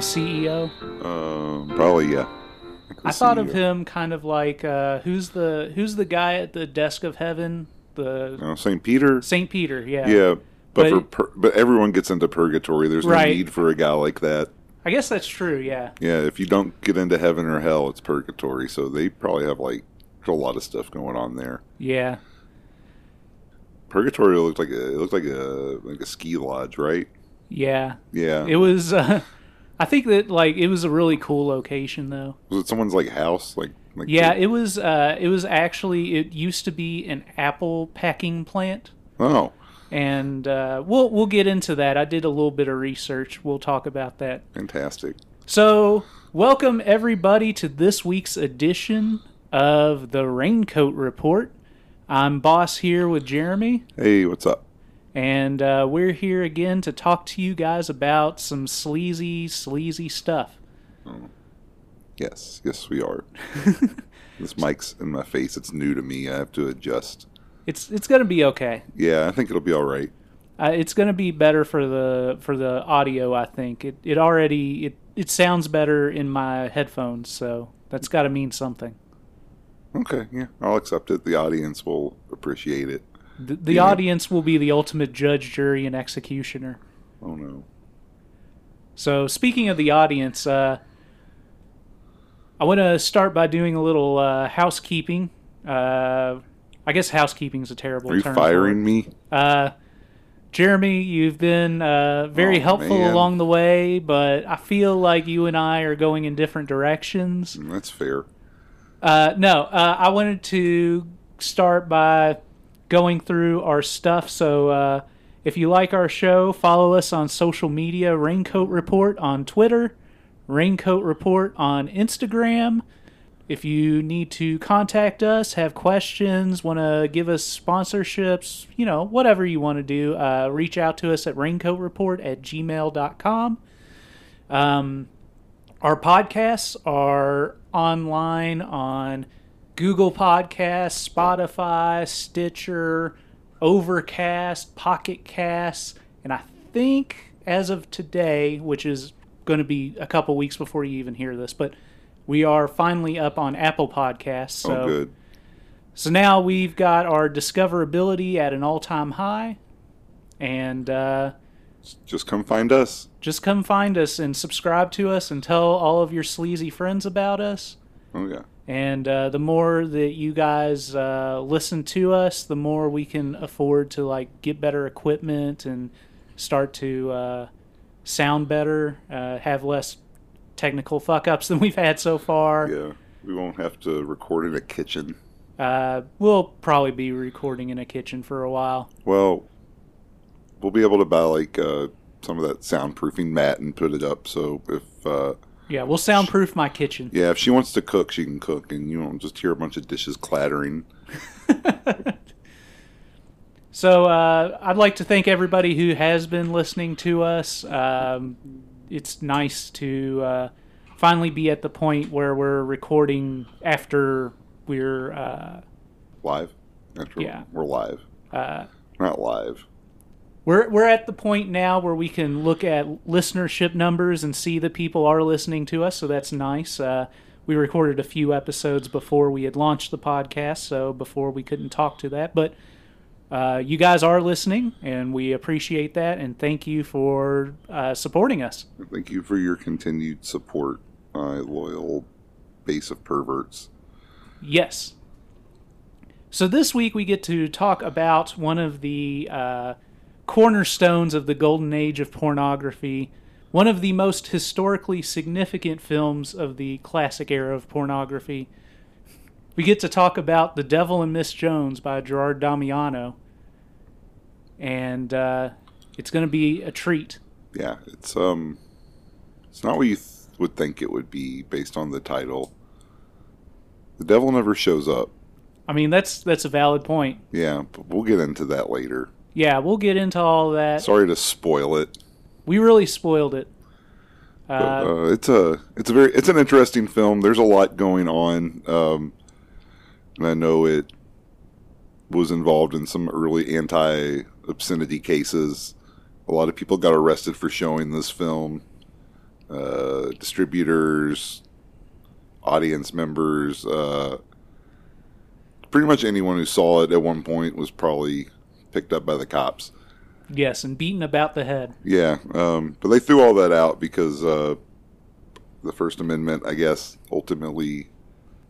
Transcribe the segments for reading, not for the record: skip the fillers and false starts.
CEO? Probably, yeah. I thought of him kind of like who's the guy at the desk of heaven? The St. Peter. St. Peter, yeah. Yeah, but everyone gets into purgatory. There's no need for a guy like that. I guess that's true, yeah. Yeah, if you don't get into heaven or hell, it's purgatory. So they probably have like a lot of stuff going on there. Yeah. Purgatory looked like a ski lodge, right? Yeah. Yeah. It was. I think that it was a really cool location though. Was it someone's house? Yeah, it was actually, it used to be an apple packing plant. Oh. And we'll get into that. I did a little bit of research. We'll talk about that. Fantastic. So, welcome everybody to this week's edition of the Raincoat Report. I'm Boss here with Jeremy. Hey, what's up? And we're here again to talk to you guys about some sleazy, sleazy stuff. Oh. Yes, we are. This mic's in my face. It's new to me. I have to adjust. It's going to be okay. Yeah, I think it'll be all right. It's going to be better for the audio, I think. It already sounds better in my headphones, so that's got to mean something. Okay, yeah, I'll accept it. The audience will appreciate it. The audience will be the ultimate judge, jury, and executioner. Oh, no. So, speaking of the audience, I want to start by doing a little housekeeping. I guess housekeeping's a terrible term. Are you firing me? Jeremy, you've been very helpful along the way, but I feel like you and I are going in different directions. That's fair. I wanted to start by going through our stuff. So if you like our show, follow us on social media. Raincoat Report on Twitter, Raincoat Report on Instagram. If you need to contact us, have questions, want to give us sponsorships, whatever you want to do, reach out to us at raincoatreport@gmail.com. Our podcasts are online on Google Podcasts, Spotify, Stitcher, Overcast, Pocket Casts, and I think as of today, which is going to be a couple weeks before you even hear this, but we are finally up on Apple Podcasts. So, oh, good. So now we've got our discoverability at an all-time high, and just come find us. Just come find us and subscribe to us and tell all of your sleazy friends about us. Oh, yeah. And the more that you guys listen to us, the more we can afford to get better equipment and start to sound better, have less technical fuck-ups than we've had so far. Yeah, we won't have to record in a kitchen. We'll probably be recording in a kitchen for a while. Well, we'll be able to buy some of that soundproofing mat and put it up, so if... Yeah, we'll soundproof my kitchen. Yeah, if she wants to cook, she can cook, and you won't just hear a bunch of dishes clattering. So I'd like to thank everybody who has been listening to us. It's nice to finally be at the point where we're recording after we're... live? After we're live. Not live. We're at the point now where we can look at listenership numbers and see that people are listening to us, so that's nice. We recorded a few episodes before we had launched the podcast, so before we couldn't talk to that. But you guys are listening, and we appreciate that, and thank you for supporting us. Thank you for your continued support, my loyal base of perverts. Yes. So this week we get to talk about one of the... cornerstones of the golden age of pornography, one of the most historically significant films of the classic era of pornography. We get to talk about The Devil in Miss Jones by Gerard Damiano, and it's going to be a treat. Yeah, it's not what you would think it would be based on the title. The devil never shows up. I mean, that's a valid point. Yeah, but we'll get into that later. Yeah, we'll get into all that. Sorry to spoil it. We really spoiled it. It's an interesting film. There's a lot going on, and I know it was involved in some early anti-obscenity cases. A lot of people got arrested for showing this film. Distributors, audience members, pretty much anyone who saw it at one point was probably picked up by the cops. Yes, and beaten about the head. Yeah, but they threw all that out because the First Amendment, I guess, ultimately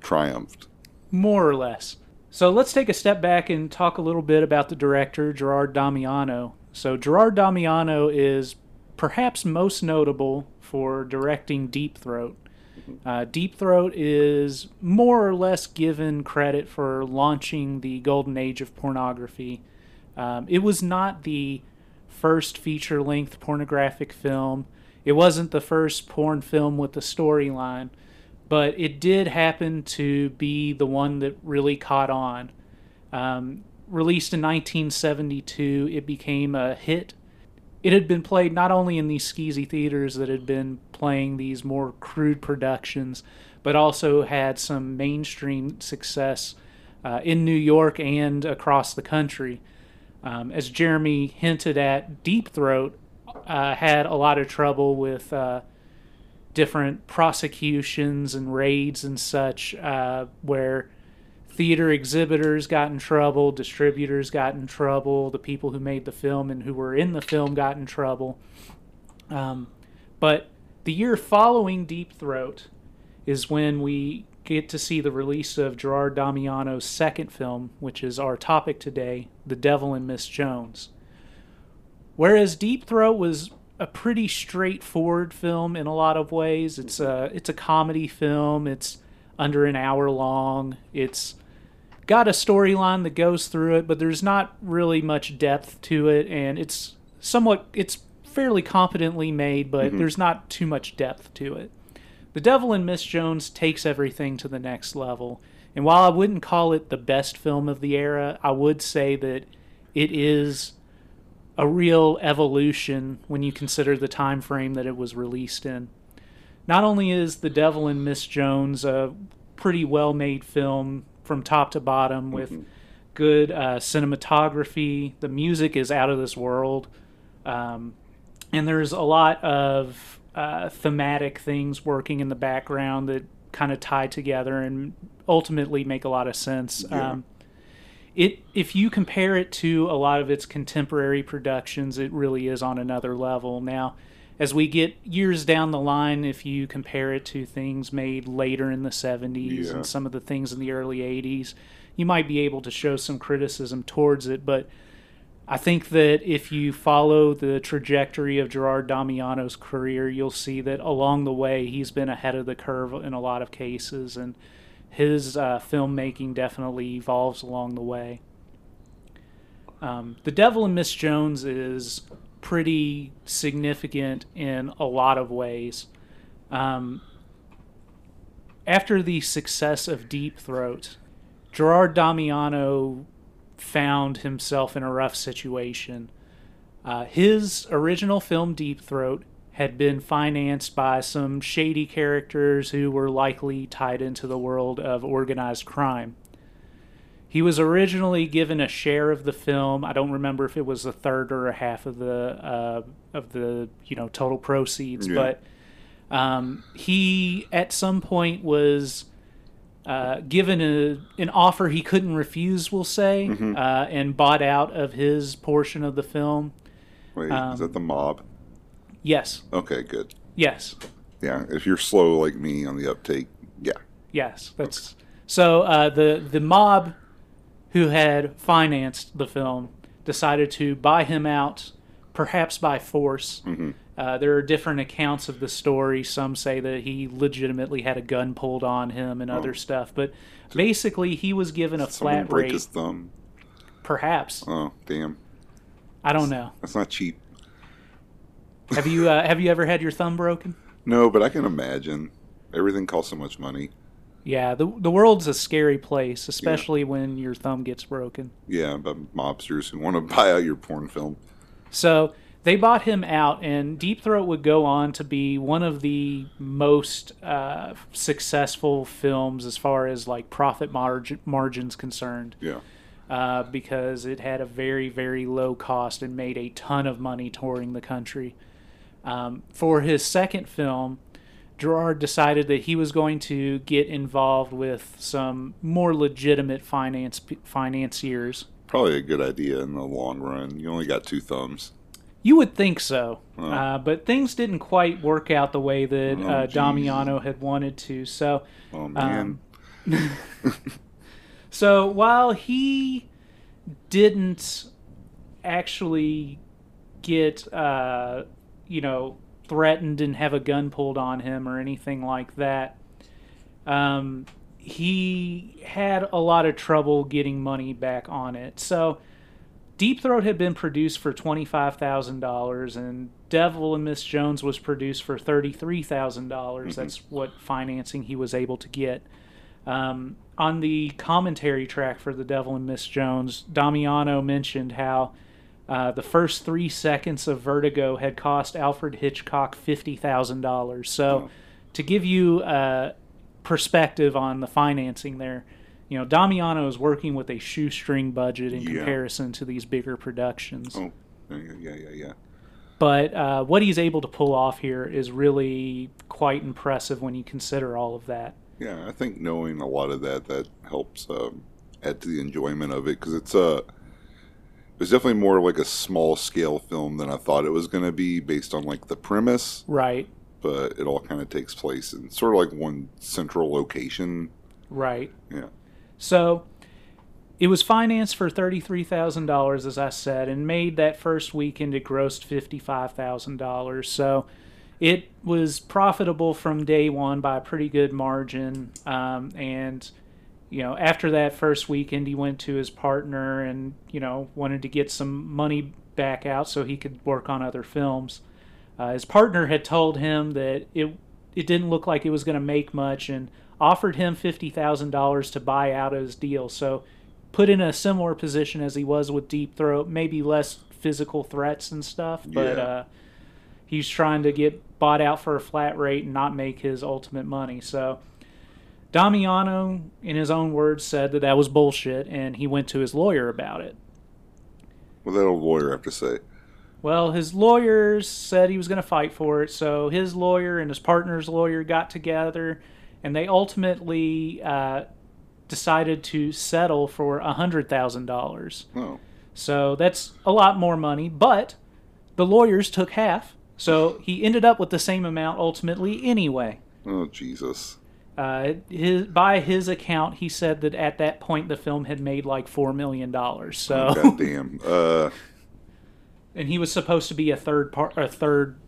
triumphed. More or less. So let's take a step back and talk a little bit about the director, Gerard Damiano. So Gerard Damiano is perhaps most notable for directing Deep Throat. Deep Throat is more or less given credit for launching the golden age of pornography. It was not the first feature-length pornographic film. It wasn't the first porn film with a storyline, but it did happen to be the one that really caught on. Released in 1972, it became a hit. It had been played not only in these skeezy theaters that had been playing these more crude productions, but also had some mainstream success in New York and across the country. As Jeremy hinted at, Deep Throat had a lot of trouble with different prosecutions and raids and such, where theater exhibitors got in trouble, distributors got in trouble, the people who made the film and who were in the film got in trouble. But the year following Deep Throat is when we get to see the release of Gerard Damiano's second film, which is our topic today, The Devil in Miss Jones. Whereas Deep Throat was a pretty straightforward film in a lot of ways, it's a comedy film, it's under an hour long, it's got a storyline that goes through it, but there's not really much depth to it, and it's fairly competently made, but there's not too much depth to it. The Devil in Miss Jones takes everything to the next level. And while I wouldn't call it the best film of the era, I would say that it is a real evolution when you consider the time frame that it was released in. Not only is The Devil in Miss Jones a pretty well-made film from top to bottom with good cinematography, the music is out of this world, and there's a lot of thematic things working in the background that kind of tie together and ultimately make a lot of sense. Yeah. If you compare it to a lot of its contemporary productions, it really is on another level. Now, as we get years down the line, if you compare it to things made later in the 70s and some of the things in the early 80s, you might be able to show some criticism towards it, but I think that if you follow the trajectory of Gerard Damiano's career, you'll see that along the way he's been ahead of the curve in a lot of cases, and his filmmaking definitely evolves along the way. The Devil in Miss Jones is pretty significant in a lot of ways. After the success of Deep Throat, Gerard Damiano found himself in a rough situation. His original film, Deep Throat, had been financed by some shady characters who were likely tied into the world of organized crime. He was originally given a share of the film. I don't remember if it was a third or a half of the total proceeds, but he at some point was given an offer he couldn't refuse, we'll say, and bought out of his portion of the film. Wait, is that the mob? Yes. Okay, good. Yes. Yeah, if you're slow like me on the uptake, yeah. Yes, that's okay. So the mob who had financed the film decided to buy him out, perhaps by force. There are different accounts of the story. Some say that he legitimately had a gun pulled on him and other stuff. But basically, he was given a flat break rate. His thumb? Perhaps. Oh, damn. I don't know. That's not cheap. Have you ever had your thumb broken? No, but I can imagine. Everything costs so much money. Yeah, the world's a scary place, especially when your thumb gets broken. Yeah, but mobsters who want to buy out your porn film. So they bought him out, and Deep Throat would go on to be one of the most successful films as far as like profit margins concerned. Yeah. Because it had a very, very low cost and made a ton of money touring the country. For his second film, Gerard decided that he was going to get involved with some more legitimate financiers. Probably a good idea in the long run. You only got two thumbs. You would think so. Oh. But things didn't quite work out the way that Damiano had wanted to. So, so while he didn't actually get, threatened and have a gun pulled on him or anything like that, he had a lot of trouble getting money back on it. So Deep Throat had been produced for $25,000 and Devil and Miss Jones was produced for $33,000. Mm-hmm. That's what financing he was able to get. On the commentary track for The Devil and Miss Jones, Damiano mentioned how the first 3 seconds of Vertigo had cost Alfred Hitchcock $50,000. So to give you a perspective on the financing there, you know, Damiano is working with a shoestring budget in comparison to these bigger productions. Oh, yeah. But what he's able to pull off here is really quite impressive when you consider all of that. Yeah, I think knowing a lot of that helps add to the enjoyment of it, because it's a... It was definitely more like a small-scale film than I thought it was going to be based on, like, the premise. Right. But it all kind of takes place in sort of like one central location. Right. Yeah. So it was financed for $33,000, as I said, and made that first weekend it grossed $55,000. So it was profitable from day one by a pretty good margin, and... You know, after that first weekend, he went to his partner and, you know, wanted to get some money back out so he could work on other films. His partner had told him that it didn't look like it was going to make much and offered him $50,000 to buy out of his deal. So put in a similar position as he was with Deep Throat, maybe less physical threats and stuff, but he's trying to get bought out for a flat rate and not make his ultimate money. So... Damiano, in his own words, said that was bullshit, and he went to his lawyer about it. What did that old lawyer have to say? Well, his lawyer said he was going to fight for it, so his lawyer and his partner's lawyer got together, and they ultimately decided to settle for $100,000. Oh. So that's a lot more money, but the lawyers took half, so he ended up with the same amount ultimately anyway. Oh, Jesus. By his account, he said that at that point the film had made like $4 million. So goddamn. And he was supposed to be have a third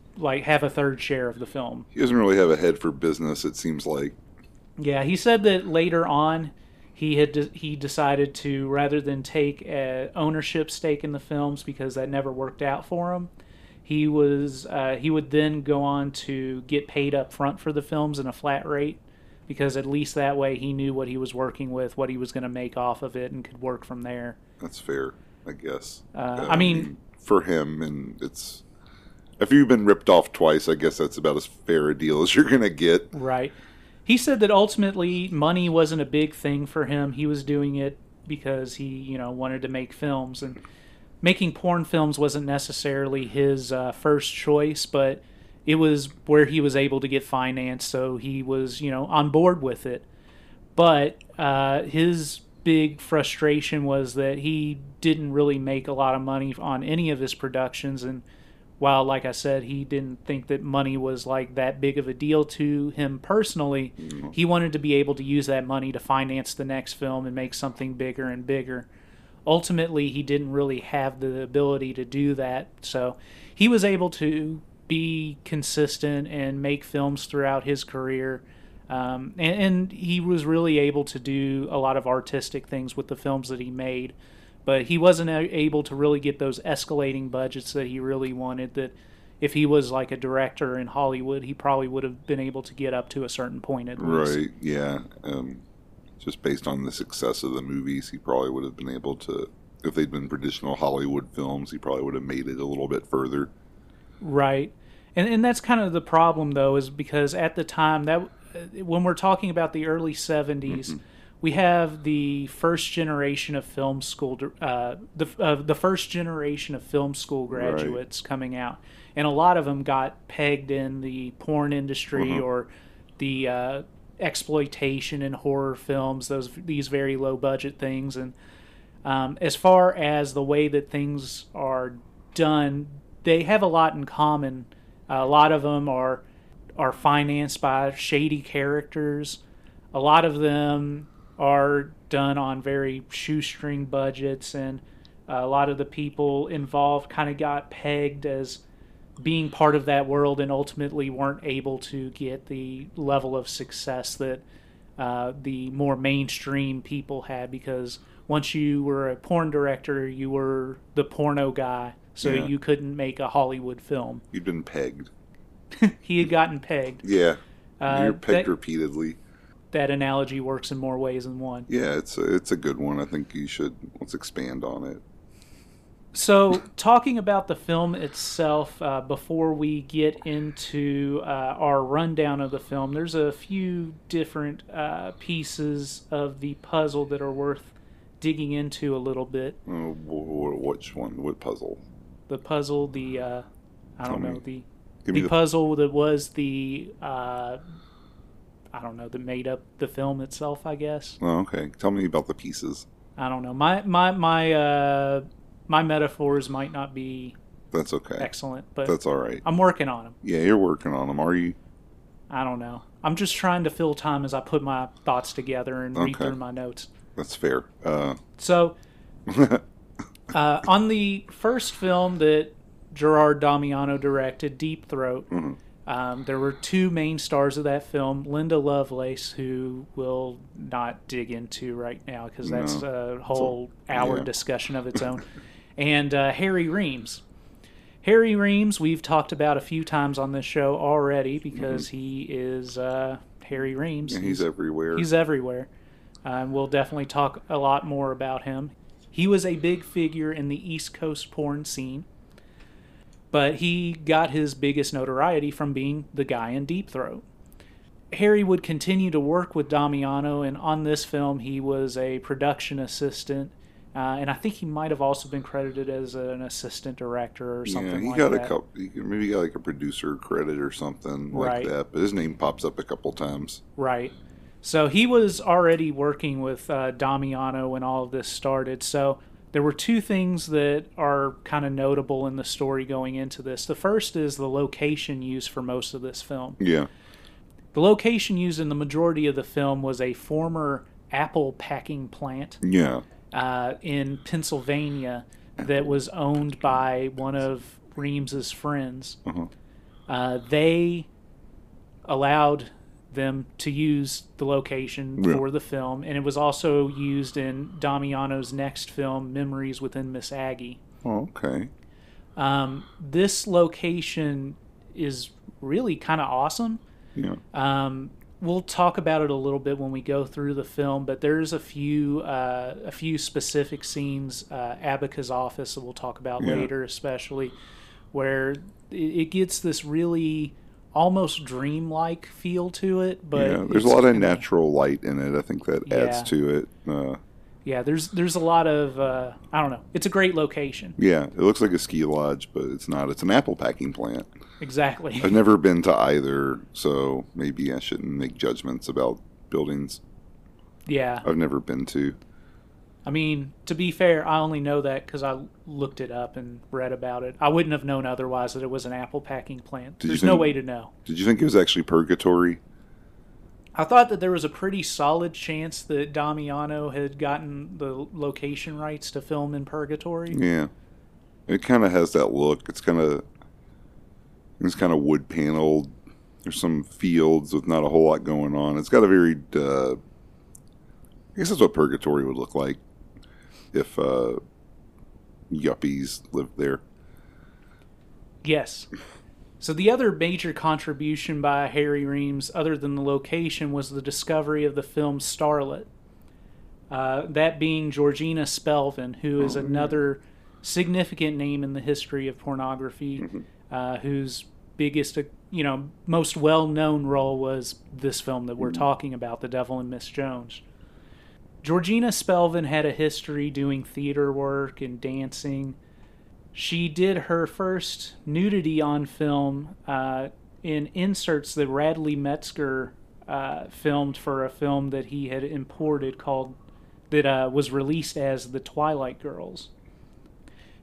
share of the film. He doesn't really have a head for business, it seems like. Yeah, he said that later on he decided to, rather than take an ownership stake in the films because that never worked out for him. He was he would then go on to get paid up front for the films in a flat rate. Because at least that way he knew what he was working with, what he was going to make off of it, and could work from there. That's fair, I guess. I mean, for him, and it's... If you've been ripped off twice, I guess that's about as fair a deal as you're going to get. Right. He said that ultimately money wasn't a big thing for him. He was doing it because he, wanted to make films. And making porn films wasn't necessarily his first choice, but... It was where he was able to get finance, so he was, on board with it. But his big frustration was that he didn't really make a lot of money on any of his productions. And while, like I said, he didn't think that money was, like, that big of a deal to him personally, he wanted to be able to use that money to finance the next film and make something bigger and bigger. Ultimately, he didn't really have the ability to do that, so he was able to... be consistent and make films throughout his career, and he was really able to do a lot of artistic things with the films that he made, but he wasn't able to really get those escalating budgets that he really wanted, that if he was like a director in Hollywood, he probably would have been able to get up to a certain point at least. Right, yeah. Just based on the success of the movies, he probably would have been able to, if they'd been traditional Hollywood films, he probably would have made it a little bit further. Right. And that's kind of the problem, though, is because at the time, that when we're talking about the early 70s, mm-hmm. we have the first generation of film school, the first generation of film school graduates right. coming out, and a lot of them got pegged in the porn industry uh-huh. or the exploitation and horror films, these very low budget things. And as far as the way that things are done, they have a lot in common. A lot of them are financed by shady characters. A lot of them are done on very shoestring budgets, and a lot of the people involved kind of got pegged as being part of that world and ultimately weren't able to get the level of success that the more mainstream people had, because once you were a porn director, you were the porno guy, so yeah. you couldn't make a Hollywood film. You'd been pegged. He had gotten pegged. Yeah. You're pegged repeatedly. That analogy works in more ways than one. Yeah, it's a good one. I think you should, let's expand on it. So, talking about the film itself, before we get into our rundown of the film, there's a few different pieces of the puzzle that are worth digging into a little bit. Which one? What puzzle? The puzzle, the puzzle that was the... that made up the film itself, I guess. Oh, okay. Tell me about the pieces. I don't know. My metaphors might not be... That's okay. Excellent, but... That's all right. I'm working on them. Yeah, you're working on them. Are you? I don't know. I'm just trying to fill time as I put my thoughts together and read through my notes. That's fair. So, on the first film that Gerard Damiano directed, Deep Throat... Mm-hmm. There were two main stars of that film, Linda Lovelace, who we'll not dig into right now because that's a whole hour discussion of its own, and Harry Reams. Harry Reams, we've talked about a few times on this show already because mm-hmm. he is Harry Reams. Yeah, he's everywhere. He's everywhere. We'll definitely talk a lot more about him. He was a big figure in the East Coast porn scene. But he got his biggest notoriety from being the guy in Deep Throat. Harry would continue to work with Damiano, and on this film he was a production assistant, and I think he might have also been credited as an assistant director or something like that. Yeah, he got a couple, maybe got like a producer credit or something like that, but his name pops up a couple times. Right. So he was already working with Damiano when all of this started, so... There were two things that are kind of notable in the story going into this. The first is the location used for most of this film. Yeah. The location used in the majority of the film was a former apple packing plant in Pennsylvania that was owned by one of Reams's friends. Uh-huh. They allowed them to use the location for the film, and it was also used in Damiano's next film, Memories Within Miss Aggie. Oh, okay. This location is really kind of awesome. Yeah. We'll talk about it a little bit when we go through the film, but there's a few specific scenes, Abaca's office that we'll talk about later, especially, where it gets this really... almost dreamlike feel to it, but there's a lot of natural light in it. I think that adds to it. There's a lot of I don't know. It's a great location. Yeah, it looks like a ski lodge, but it's not. It's an apple packing plant. Exactly. I've never been to either, so maybe I shouldn't make judgments about buildings. Yeah, I've never been to. I mean, to be fair, I only know that because I looked it up and read about it. I wouldn't have known otherwise that it was an apple packing plant. There's no way to know. Did you think it was actually purgatory? I thought that there was a pretty solid chance that Damiano had gotten the location rights to film in purgatory. Yeah. It kind of has that look. It's kind of wood paneled. There's some fields with not a whole lot going on. It's got a very... I guess that's what purgatory would look like. If yuppies lived there. Yes. So the other major contribution by Harry Reams, other than the location, was the discovery of the film's starlet. That being Georgina Spelvin, who is another significant name in the history of pornography, whose biggest, most well-known role was this film that we're talking about, The Devil in Miss Jones. Georgina Spelvin had a history doing theater work and dancing. She did her first nudity on film in inserts that Radley Metzger filmed for a film that he had imported that was released as The Twilight Girls.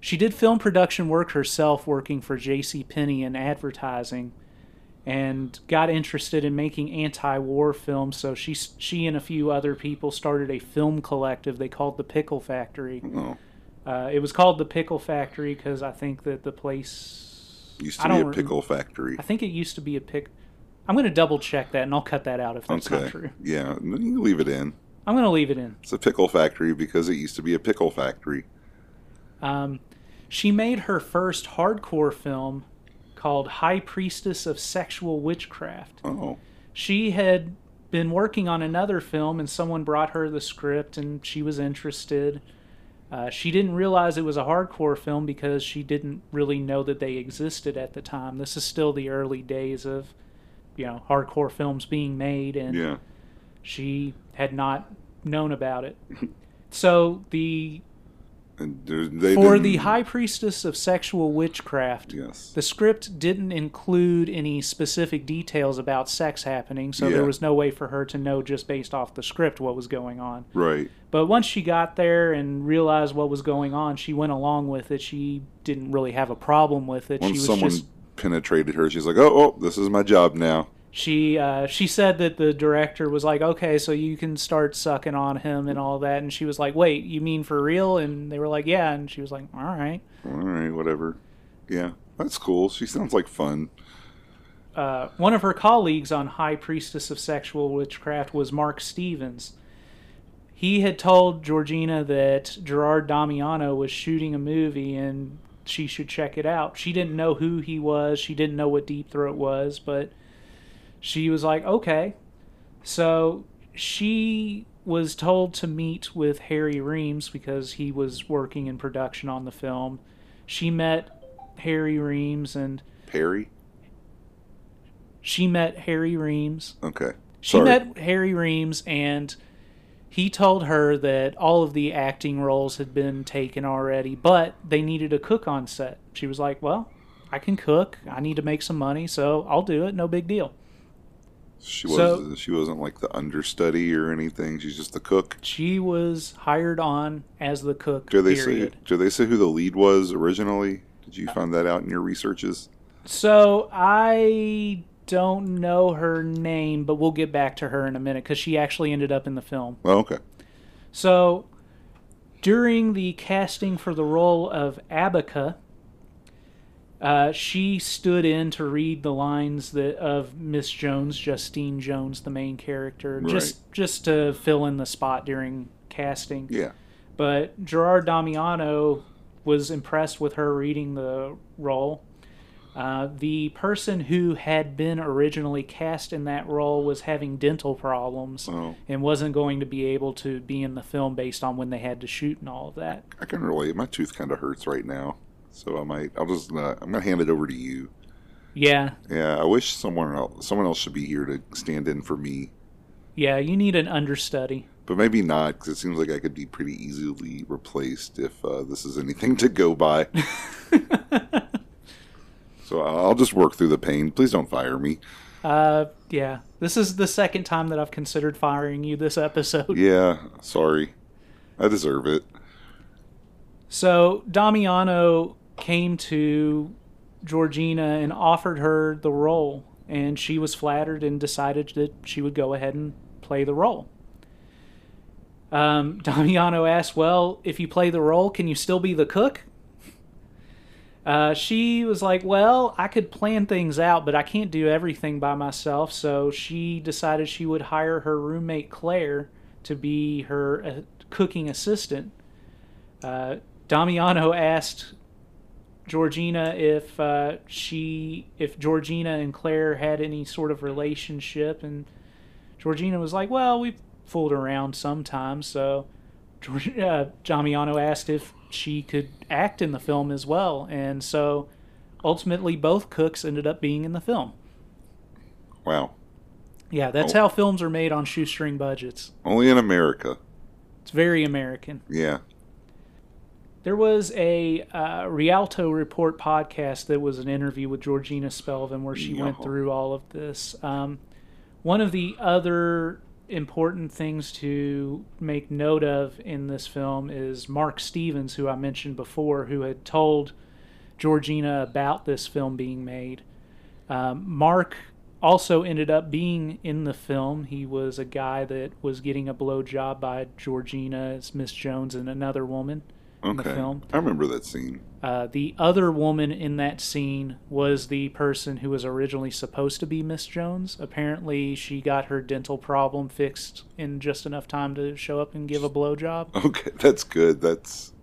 She did film production work herself, working for JCPenney in advertising, and got interested in making anti-war films, so she and a few other people started a film collective they called The Pickle Factory. Oh. It was called The Pickle Factory because I think that the place... Used to be a pickle factory. I think it used to be a pick... I'm going to double check that and I'll cut that out if that's not true. Yeah, you leave it in. I'm going to leave it in. It's a pickle factory because it used to be a pickle factory. She made her first hardcore film called High Priestess of Sexual Witchcraft. Oh. She had been working on another film and someone brought her the script and she was interested. She didn't realize it was a hardcore film because she didn't really know that they existed at the time. This is still the early days of, hardcore films being made, and she had not known about it. So the High Priestess of Sexual Witchcraft, the script didn't include any specific details about sex happening, so there was no way for her to know just based off the script what was going on. Right. But once she got there and realized what was going on, she went along with it. She didn't really have a problem with it. Once someone penetrated her, she's like, oh, this is my job now. She said that the director was like, okay, so you can start sucking on him and all that. And she was like, wait, you mean for real? And they were like, yeah. And she was like, all right, whatever. Yeah, that's cool. She sounds like fun. One of her colleagues on High Priestess of Sexual Witchcraft was Mark Stevens. He had told Georgina that Gerard Damiano was shooting a movie and she should check it out. She didn't know who he was. She didn't know what Deep Throat was, but she was like, okay. So she was told to meet with Harry Reams because he was working in production on the film. She met Harry Reams and... Perry? She met Harry Reams. Okay. She met Harry Reams and... He told her that all of the acting roles had been taken already, but they needed a cook on set. She was like, well, I can cook. I need to make some money, so I'll do it. No big deal. She wasn't like the understudy or anything. She's just the cook. She was hired on as the cook, Do they say who the lead was originally? Did you find that out in your researches? So I... don't know her name, but we'll get back to her in a minute because she actually ended up in the film. Oh, okay. So, during the casting for the role of Abaca, she stood in to read the lines of Miss Jones, Justine Jones, the main character, right, just to fill in the spot during casting. Yeah. But Gerard Damiano was impressed with her reading the role. The person who had been originally cast in that role was having dental problems and wasn't going to be able to be in the film based on when they had to shoot and all of that. I can relate. My tooth kind of hurts right now, so I'm gonna hand it over to you. Yeah. Yeah. I wish someone else should be here to stand in for me. Yeah, you need an understudy. But maybe not, because it seems like I could be pretty easily replaced if this is anything to go by. So I'll just work through the pain. Please don't fire me. Yeah. This is the second time that I've considered firing you this episode. Yeah, sorry. I deserve it. So Damiano came to Georgina and offered her the role, and she was flattered and decided that she would go ahead and play the role. Damiano asked, well, if you play the role, can you still be the cook? She was like, well, I could plan things out, but I can't do everything by myself. So she decided she would hire her roommate, Claire, to be her cooking assistant. Damiano asked Georgina if Georgina and Claire had any sort of relationship, and Georgina was like, well, we've fooled around sometimes, so Damiano asked if she could act in the film as well, and so ultimately both cooks ended up being in the film. Wow. Yeah, that's how films are made on shoestring budgets. Only in America. It's very American. Yeah. There was a Rialto Report podcast that was an interview with Georgina Spelvin where she went through all of this. One of the other important things to make note of in this film is Mark Stevens, who I mentioned before, who had told Georgina about this film being made. Mark also ended up being in the film. He was a guy that was getting a blowjob by Georgina, it's Miss Jones, and another woman. In the film. I remember that scene. The other woman in that scene was the person who was originally supposed to be Miss Jones. Apparently, she got her dental problem fixed in just enough time to show up and give a blowjob. Okay, that's good. That's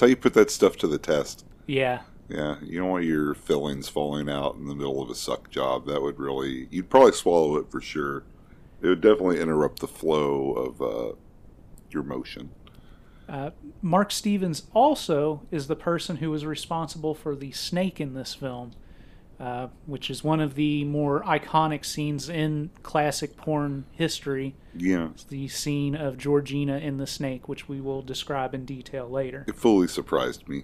how you put that stuff to the test. Yeah. Yeah, you don't want your fillings falling out in the middle of a suck job. That would really... You'd probably swallow it for sure. It would definitely interrupt the flow of your motion. Mark Stevens also is the person who was responsible for the snake in this film, which is one of the more iconic scenes in classic porn history. Yeah. It's the scene of Georgina in the snake, which we will describe in detail later. It fully surprised me.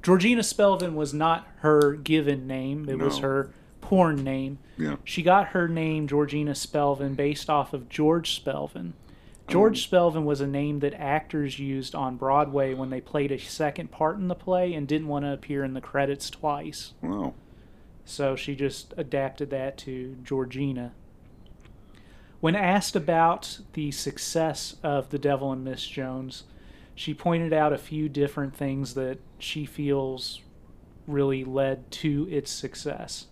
Georgina Spelvin was not her given name. It was her porn name. Yeah. She got her name, Georgina Spelvin, based off of George Spelvin. George Spelvin was a name that actors used on Broadway when they played a second part in the play and didn't want to appear in the credits twice. Wow. So she just adapted that to Georgina. When asked about the success of The Devil and Miss Jones, she pointed out a few different things that she feels really led to its success.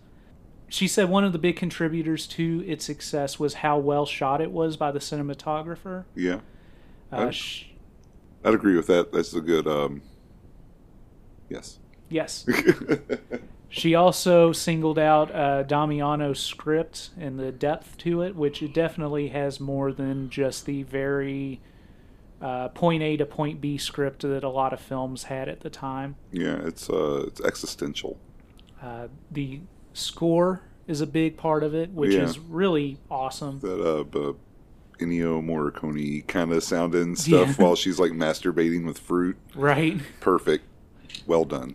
She said one of the big contributors to its success was how well shot it was by the cinematographer. Yeah. I'd agree with that. That's a good... Yes. Yes. She also singled out Damiano's script and the depth to it, which it definitely has more than just the very point A to point B script that a lot of films had at the time. Yeah, it's existential. The score is a big part of it, which is really awesome. That Ennio Morricone kind of sound and stuff while she's like masturbating with fruit. Right. Perfect. Well done.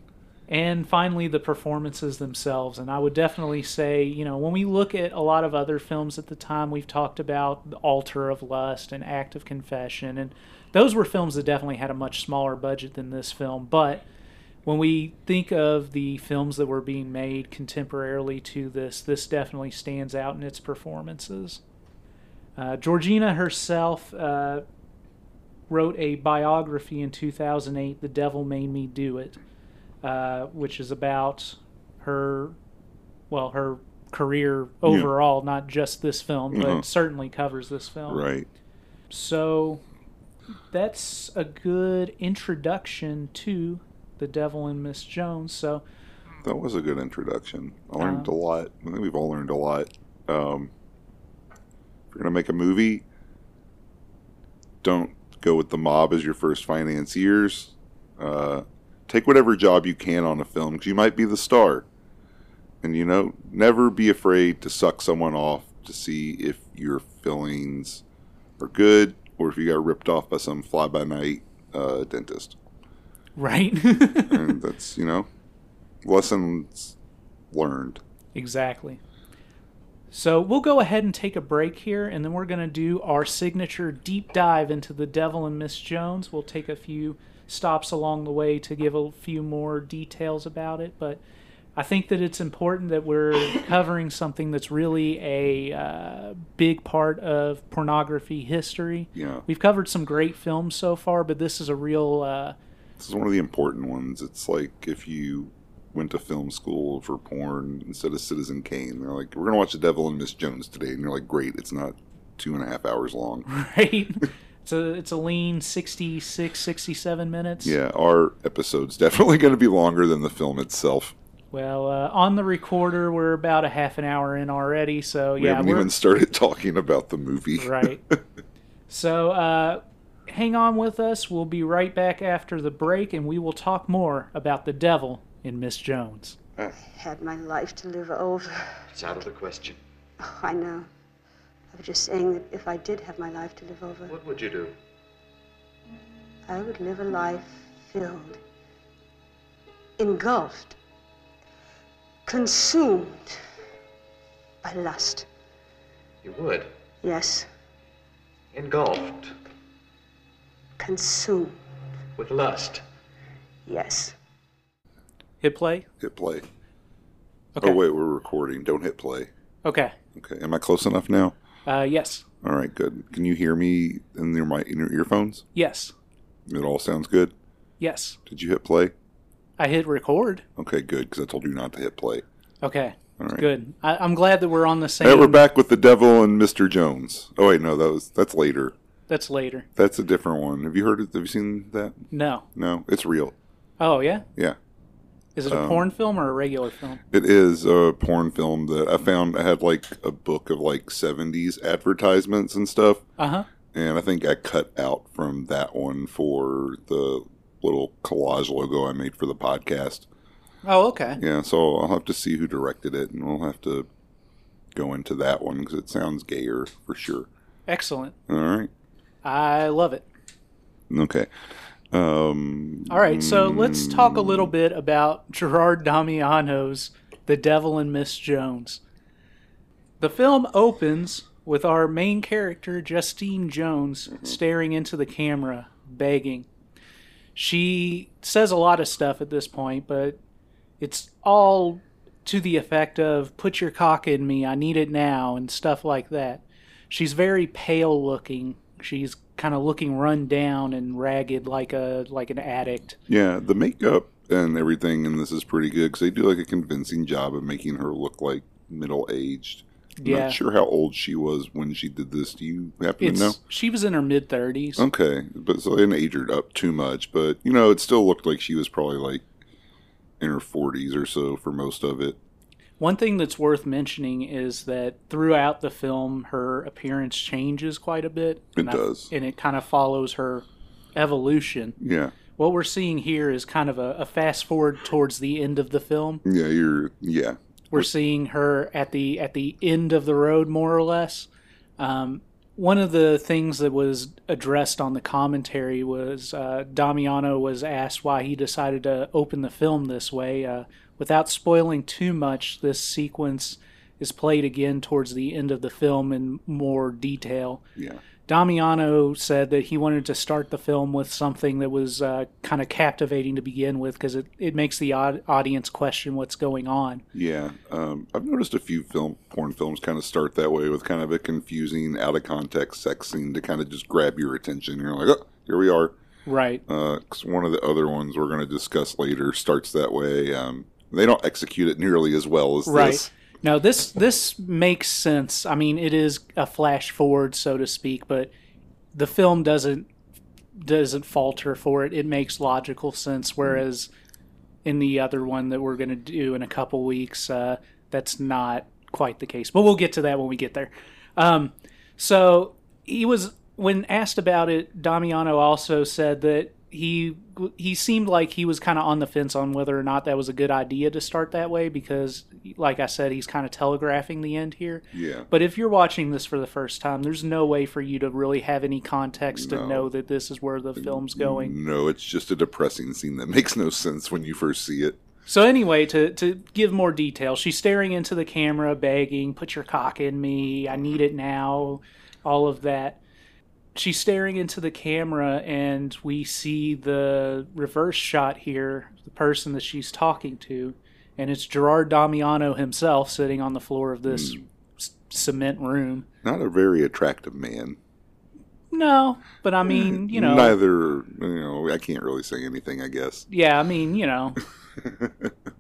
And finally, the performances themselves. And I would definitely say, when we look at a lot of other films at the time, we've talked about The Altar of Lust and Act of Confession. And those were films that definitely had a much smaller budget than this film. But when we think of the films that were being made contemporarily to this, this definitely stands out in its performances. Georgina herself wrote a biography in 2008, The Devil Made Me Do It, which is about her career overall, not just this film, but certainly covers this film. Right. So that's a good introduction to The Devil and Miss Jones. So that was a good introduction. I learned a lot. I think we've all learned a lot. If you're going to make a movie, don't go with the mob as your first financiers. Take whatever job you can on a film, because you might be the star. And, never be afraid to suck someone off to see if your feelings are good or if you got ripped off by some fly-by-night dentist. Right. And that's, lessons learned. Exactly. So we'll go ahead and take a break here, and then we're going to do our signature deep dive into The Devil and Miss Jones. We'll take a few stops along the way to give a few more details about it, but I think that it's important that we're covering something that's really a big part of pornography history. Yeah. We've covered some great films so far, but this is a real... This is one of the important ones. It's like if you went to film school for porn instead of Citizen Kane, they're like, we're going to watch The Devil and Miss Jones today. And you're like, great, it's not 2.5 hours long. Right. It's a lean 66, 67 minutes. Yeah, our episode's definitely going to be longer than the film itself. Well, on the recorder, we're about a half an hour in already, so yeah. We haven't even started talking about the movie. Right. So, hang on with us. We'll be right back after the break, and we will talk more about The Devil in Miss Jones. I had my life to live over. It's out of the question. Oh, I know. I was just saying that if I did have my life to live over... What would you do? I would live a life filled, engulfed, consumed by lust. You would? Yes. Engulfed? Consumed. With lust? Yes. Hit play? Hit play. Okay. Oh, wait, we're recording. Don't hit play. Okay. Okay. Am I close enough now? Yes. All right, good. Can you hear me in your earphones? Yes. It all sounds good? Yes. Did you hit play? I hit record. Okay, good, because I told you not to hit play. Okay, all right. Good. I'm glad that we're on the same... Hey, we're back with The Devil and Mr. Jones. Oh, wait, no, that's later. That's later. That's a different one. Have you heard it? Have you seen that? No. No, it's real. Oh, yeah? Yeah. Is it a porn film or a regular film? It is a porn film that I found. I had like a book of like 70s advertisements and stuff. Uh-huh. And I think I cut out from that one for the little collage logo I made for the podcast. Oh, okay. Yeah, so I'll have to see who directed it, and we'll have to go into that one because it sounds gayer for sure. Excellent. All right. I love it. Okay. All right, so let's talk a little bit about Gerard Damiano's The Devil in Miss Jones. The film opens with our main character, Justine Jones, staring into the camera, begging. She says a lot of stuff at this point, but it's all to the effect of, put your cock in me, I need it now, and stuff like that. She's very pale looking. She's kind of looking run down and ragged like an addict. Yeah, the makeup and everything in this is pretty good because they do like a convincing job of making her look like middle-aged. Yeah. Not sure how old she was when she did this. Do you happen to know? She was in her mid-30s. Okay, but so they didn't age her up too much. But, you know, it still looked like she was probably like in her 40s or so for most of it. One thing that's worth mentioning is that throughout the film, her appearance changes quite a bit. It does. And it kind of follows her evolution. Yeah. What we're seeing here is kind of a fast forward towards the end of the film. Yeah, We're seeing her at the end of the road, more or less. One of the things that was addressed on the commentary was Damiano was asked why he decided to open the film this way. Without spoiling too much, this sequence is played again towards the end of the film in more detail. Yeah. Damiano said that he wanted to start the film with something that was kind of captivating to begin with because it makes the audience question what's going on. Yeah. I've noticed a few porn films kind of start that way with kind of a confusing, out-of-context sex scene to kind of just grab your attention. You're like, oh, here we are. Right. 'Cause one of the other ones we're going to discuss later starts that way. They don't execute it nearly as well as this. Right. Now, this makes sense. I mean, it is a flash forward, so to speak, but the film doesn't falter for it. It makes logical sense, whereas in the other one that we're going to do in a couple weeks, that's not quite the case. But we'll get to that when we get there. So he was, when asked about it, Damiano also said that he seemed like he was kind of on the fence on whether or not that was a good idea to start that way because, like I said, he's kind of telegraphing the end here. Yeah. But if you're watching this for the first time, there's no way for you to really have any context to know that this is where the film's going. No, it's just a depressing scene that makes no sense when you first see it. So anyway, to give more detail, she's staring into the camera, begging, put your cock in me, I need it now, all of that. She's staring into the camera, and we see the reverse shot here, the person that she's talking to, and it's Gerard Damiano himself sitting on the floor of this cement room. Not a very attractive man. No, but I mean, you know... I can't really say anything, I guess. Yeah, I mean, you know...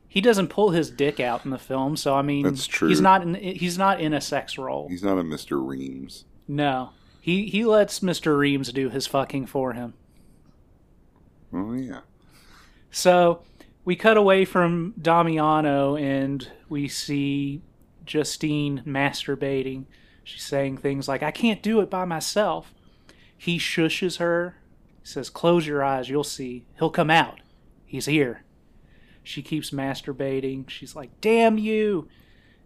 He doesn't pull his dick out in the film, so I mean... That's true. He's not in a sex role. He's not a Mr. Reams. No. He lets Mr. Reams do his fucking for him. Oh, yeah. So we cut away from Damiano and we see Justine masturbating. She's saying things like, I can't do it by myself. He shushes her. He says, close your eyes, you'll see. He'll come out. He's here. She keeps masturbating. She's like, damn you!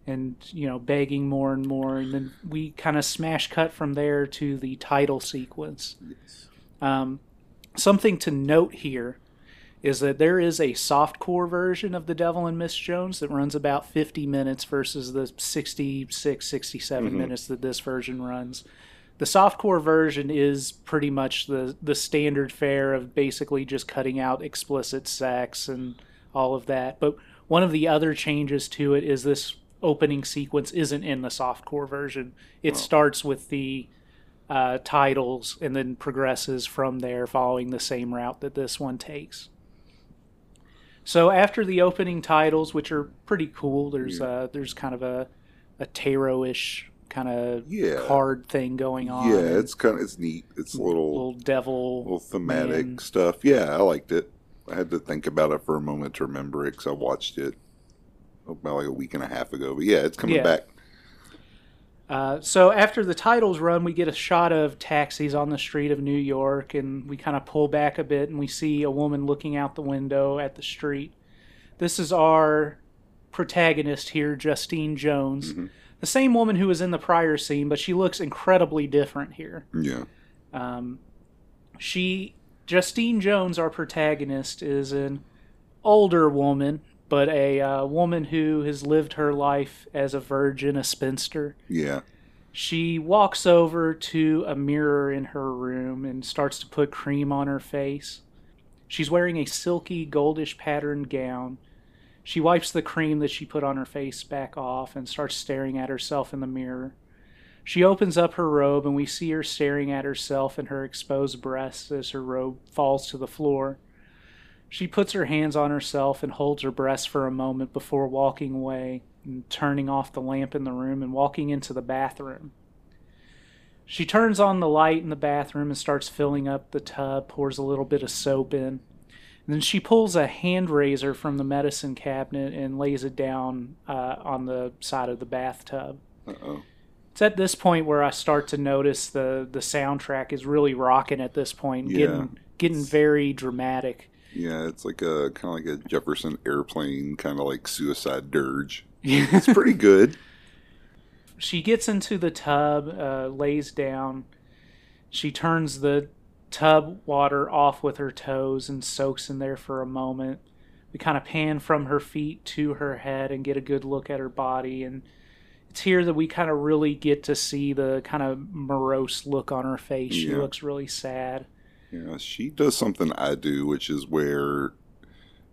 And, you know, begging more and more. And then we kind of smash cut from there to the title sequence. Yes. Something to note here is that there is a softcore version of The Devil in Miss Jones that runs about 50 minutes versus the 66, 67 mm-hmm. minutes that this version runs. The softcore version is pretty much the standard fare of basically just cutting out explicit sex and all of that. But one of the other changes to it is this opening sequence isn't in the softcore version. It starts with the titles and then progresses from there following the same route that this one takes. So after the opening titles, which are pretty cool, there's kind of a tarot-ish kind of card thing going on. Yeah, it's kind of neat. It's a little devil, little thematic stuff. Yeah, I liked it. I had to think about it for a moment to remember it because I watched it about like a week and a half ago. But yeah, it's coming back. So after the titles run, we get a shot of taxis on the street of New York, and we kind of pull back a bit, and we see a woman looking out the window at the street. This is our protagonist here, Justine Jones. Mm-hmm. The same woman who was in the prior scene, but she looks incredibly different here. Yeah. Justine Jones, our protagonist, is an older woman, but a woman who has lived her life as a virgin, a spinster. Yeah. She walks over to a mirror in her room and starts to put cream on her face. She's wearing a silky, goldish patterned gown. She wipes the cream that she put on her face back off and starts staring at herself in the mirror. She opens up her robe and we see her staring at herself and her exposed breasts as her robe falls to the floor. She puts her hands on herself and holds her breasts for a moment before walking away and turning off the lamp in the room and walking into the bathroom. She turns on the light in the bathroom and starts filling up the tub, pours a little bit of soap in. And then she pulls a hand razor from the medicine cabinet and lays it down on the side of the bathtub. Uh-oh. It's at this point where I start to notice the soundtrack is really rocking at this point, getting very dramatic. Yeah, it's like a kind of like a Jefferson Airplane kind of like suicide dirge. It's pretty good. She gets into the tub, lays down. She turns the tub water off with her toes and soaks in there for a moment. We kind of pan from her feet to her head and get a good look at her body. And it's here that we kind of really get to see the kind of morose look on her face. Yeah. She looks really sad. Yeah, she does something I do, which is where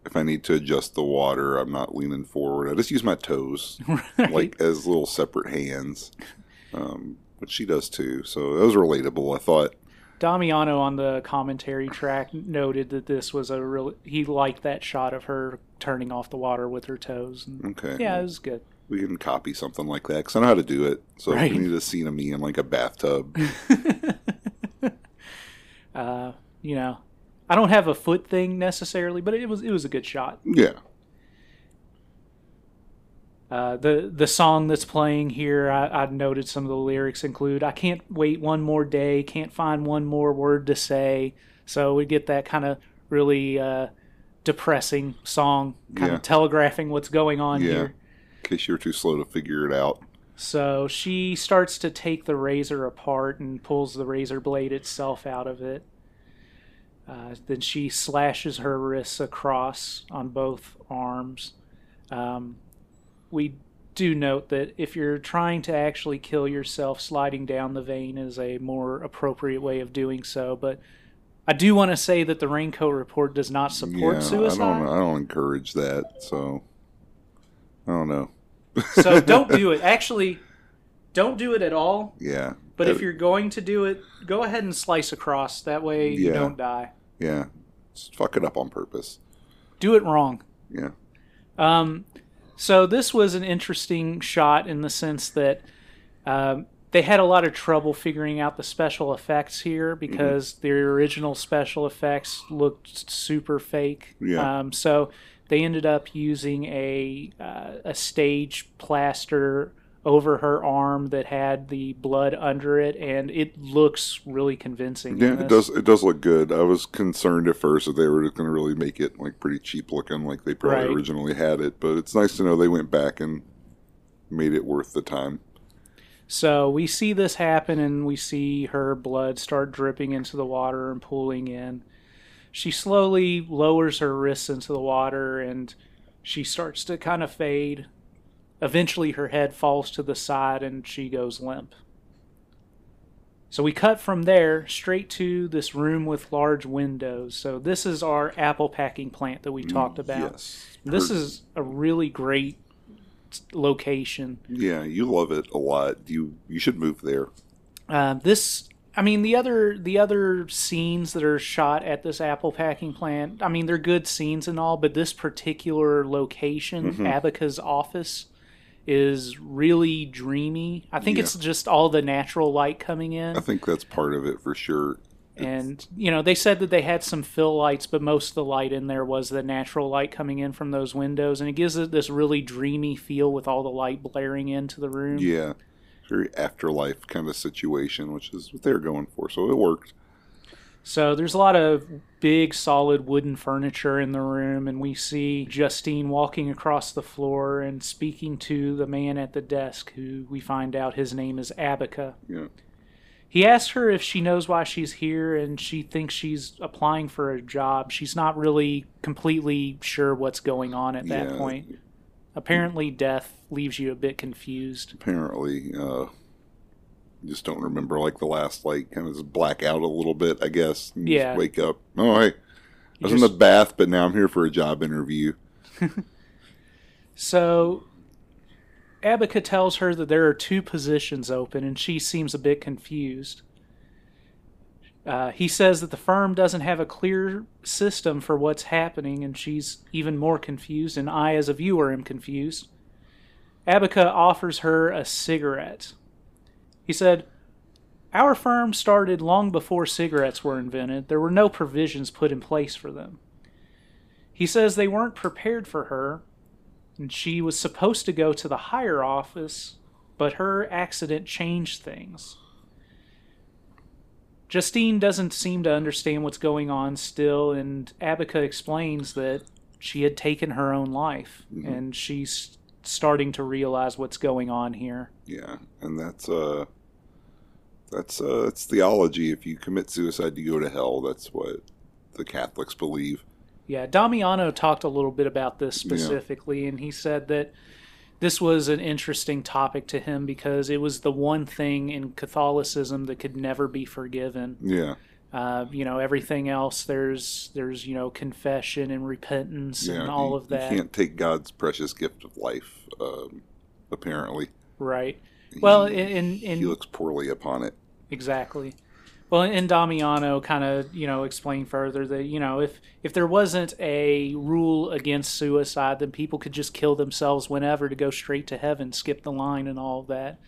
if I need to adjust the water, I'm not leaning forward. I just use my toes like as little separate hands, which she does too. So it was relatable, I thought. Damiano on the commentary track noted that this was he liked that shot of her turning off the water with her toes. And okay. Yeah, it was good. We can copy something like that because I know how to do it. So if we need a scene of me in like a bathtub. You know, I don't have a foot thing necessarily, but it was a good shot. Yeah. The song that's playing here, I noted some of the lyrics include, I can't wait one more day, can't find one more word to say. So we get that kind of really depressing song, kind of telegraphing what's going on here. In case you're too slow to figure it out. So she starts to take the razor apart and pulls the razor blade itself out of it. Then she slashes her wrists across on both arms. We do note that if you're trying to actually kill yourself, sliding down the vein is a more appropriate way of doing so. But I do want to say that the Raincoat Report does not support suicide. I don't encourage that, so I don't know. So don't do it. Actually, don't do it at all. Yeah. But if you're going to do it, go ahead and slice across. That way you don't die. Yeah. Just fuck it up on purpose. Do it wrong. Yeah. So this was an interesting shot in the sense that they had a lot of trouble figuring out the special effects here because the original special effects looked super fake. Yeah. So they ended up using a stage plaster over her arm that had the blood under it, and it looks really convincing. Yeah, it does. It does look good. I was concerned at first that they were just going to really make it like pretty cheap looking, like they probably originally had it. But it's nice to know they went back and made it worth the time. So we see this happen, and we see her blood start dripping into the water and pooling in. She slowly lowers her wrists into the water, and she starts to kind of fade. Eventually, her head falls to the side, and she goes limp. So we cut from there straight to this room with large windows. So this is our apple packing plant that we talked about. Yes. This is a really great location. Yeah, you love it a lot. You should move there. The other scenes that are shot at this apple packing plant, I mean, they're good scenes and all, but this particular location, Abaca's office, is really dreamy. I think it's just all the natural light coming in. I think that's part of it for sure. And, they said that they had some fill lights, but most of the light in there was the natural light coming in from those windows. And it gives it this really dreamy feel with all the light blaring into the room. Yeah. Very afterlife kind of situation, which is what they're going for. So it worked. So there's a lot of big, solid wooden furniture in the room. And we see Justine walking across the floor and speaking to the man at the desk, who we find out his name is Abaca. Yeah. He asks her if she knows why she's here, and she thinks she's applying for a job. She's not really completely sure what's going on at that point. Apparently, death leaves you a bit confused. Apparently. Just don't remember, the last light kind of just black out a little bit, I guess. And just wake up. Oh, hey, I was in the bath, but now I'm here for a job interview. So Abaca tells her that there are two positions open, and she seems a bit confused. He says that the firm doesn't have a clear system for what's happening, and she's even more confused, and I, as a viewer, am confused. Abaca offers her a cigarette. He said, "Our firm started long before cigarettes were invented. There were no provisions put in place for them." He says they weren't prepared for her, and she was supposed to go to the higher office, but her accident changed things. Justine doesn't seem to understand what's going on still, and Abaca explains that she had taken her own life, and she's starting to realize what's going on here. Yeah, and that's theology. If you commit suicide, you go to hell. That's what the Catholics believe. Yeah, Damiano talked a little bit about this specifically, and he said that this was an interesting topic to him because it was the one thing in Catholicism that could never be forgiven. Yeah. Everything else, there's confession and repentance and all of that. You can't take God's precious gift of life, apparently. Right. Well, he looks poorly upon it. Exactly. Well, and Damiano kind of, explained further that, if there wasn't a rule against suicide, then people could just kill themselves whenever to go straight to heaven, skip the line and all of that.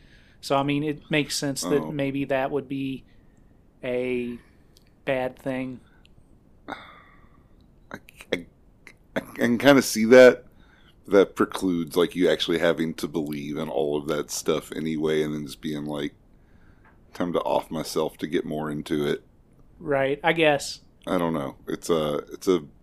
So, it makes sense that maybe that would be a bad thing. I can kind of see that. That precludes, you actually having to believe in all of that stuff anyway, and then just being time to off myself to get more into it. Right, I guess. I don't know. It's a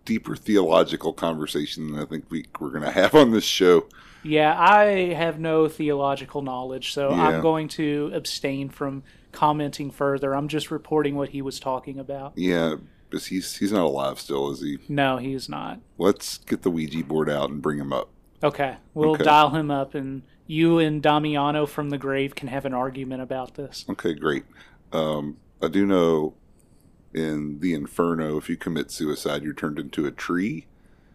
deeper theological conversation than I think we're going to have on this show. Yeah, I have no theological knowledge, so I'm going to abstain from commenting further. I'm just reporting what he was talking about. Yeah, but he's not alive still, is he? No, he's not. Let's get the Ouija board out and bring him up. Okay, we'll dial him up, and you and Damiano from the grave can have an argument about this. Okay, great. I do know in the Inferno, if you commit suicide, you're turned into a tree.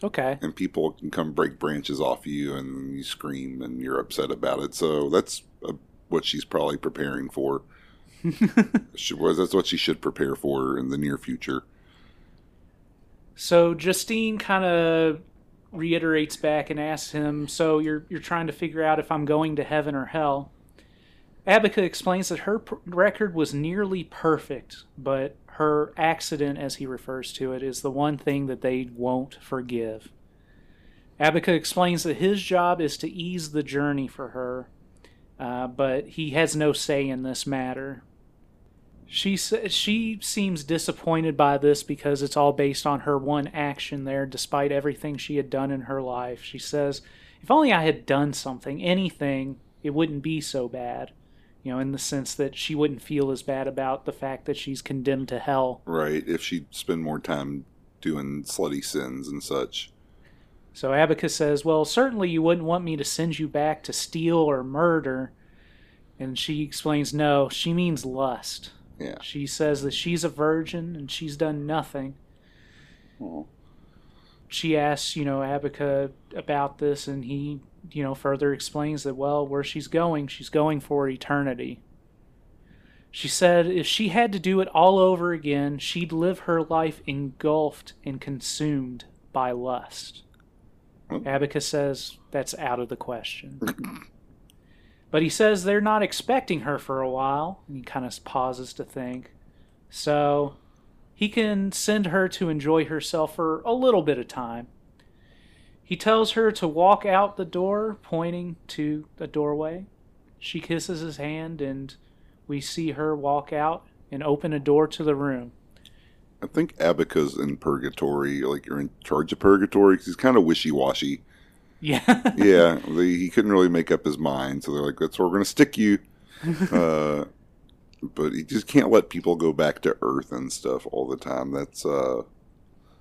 Okay. And people can come break branches off you, and you scream, and you're upset about it. So that's what she's probably preparing for. That's what she should prepare for in the near future. So Justine kind of reiterates back and asks him, so you're trying to figure out if I'm going to heaven or hell. Abaca explains that her record was nearly perfect, but her accident, as he refers to it, is the one thing that they won't forgive. Abaca explains that his job is to ease the journey for her, but he has no say in this matter. She seems disappointed by this because it's all based on her one action there, despite everything she had done in her life. She says, "If only I had done something, anything, it wouldn't be so bad." You know, in the sense that she wouldn't feel as bad about the fact that she's condemned to hell. Right, if she'd spend more time doing slutty sins and such. So Abaca says, "Well, certainly you wouldn't want me to send you back to steal or murder." And she explains, no, she means lust. Yeah. She says that she's a virgin and she's done nothing. Well, she asks, you know, Abaca about this, and he, you know, further explains that, well, where she's going for eternity. She said if she had to do it all over again, she'd live her life engulfed and consumed by lust. Oh. Abaca says that's out of the question. But he says they're not expecting her for a while, and he kind of pauses to think. So he can send her to enjoy herself for a little bit of time. He tells her to walk out the door, pointing to a doorway. She kisses his hand, and we see her walk out and open a door to the room. I think Abaca's in purgatory, like you're in charge of purgatory, because he's kind of wishy-washy. Yeah. Yeah, he couldn't really make up his mind, so they're like, that's where we're going to stick you. But he just can't let people go back to Earth and stuff all the time. That's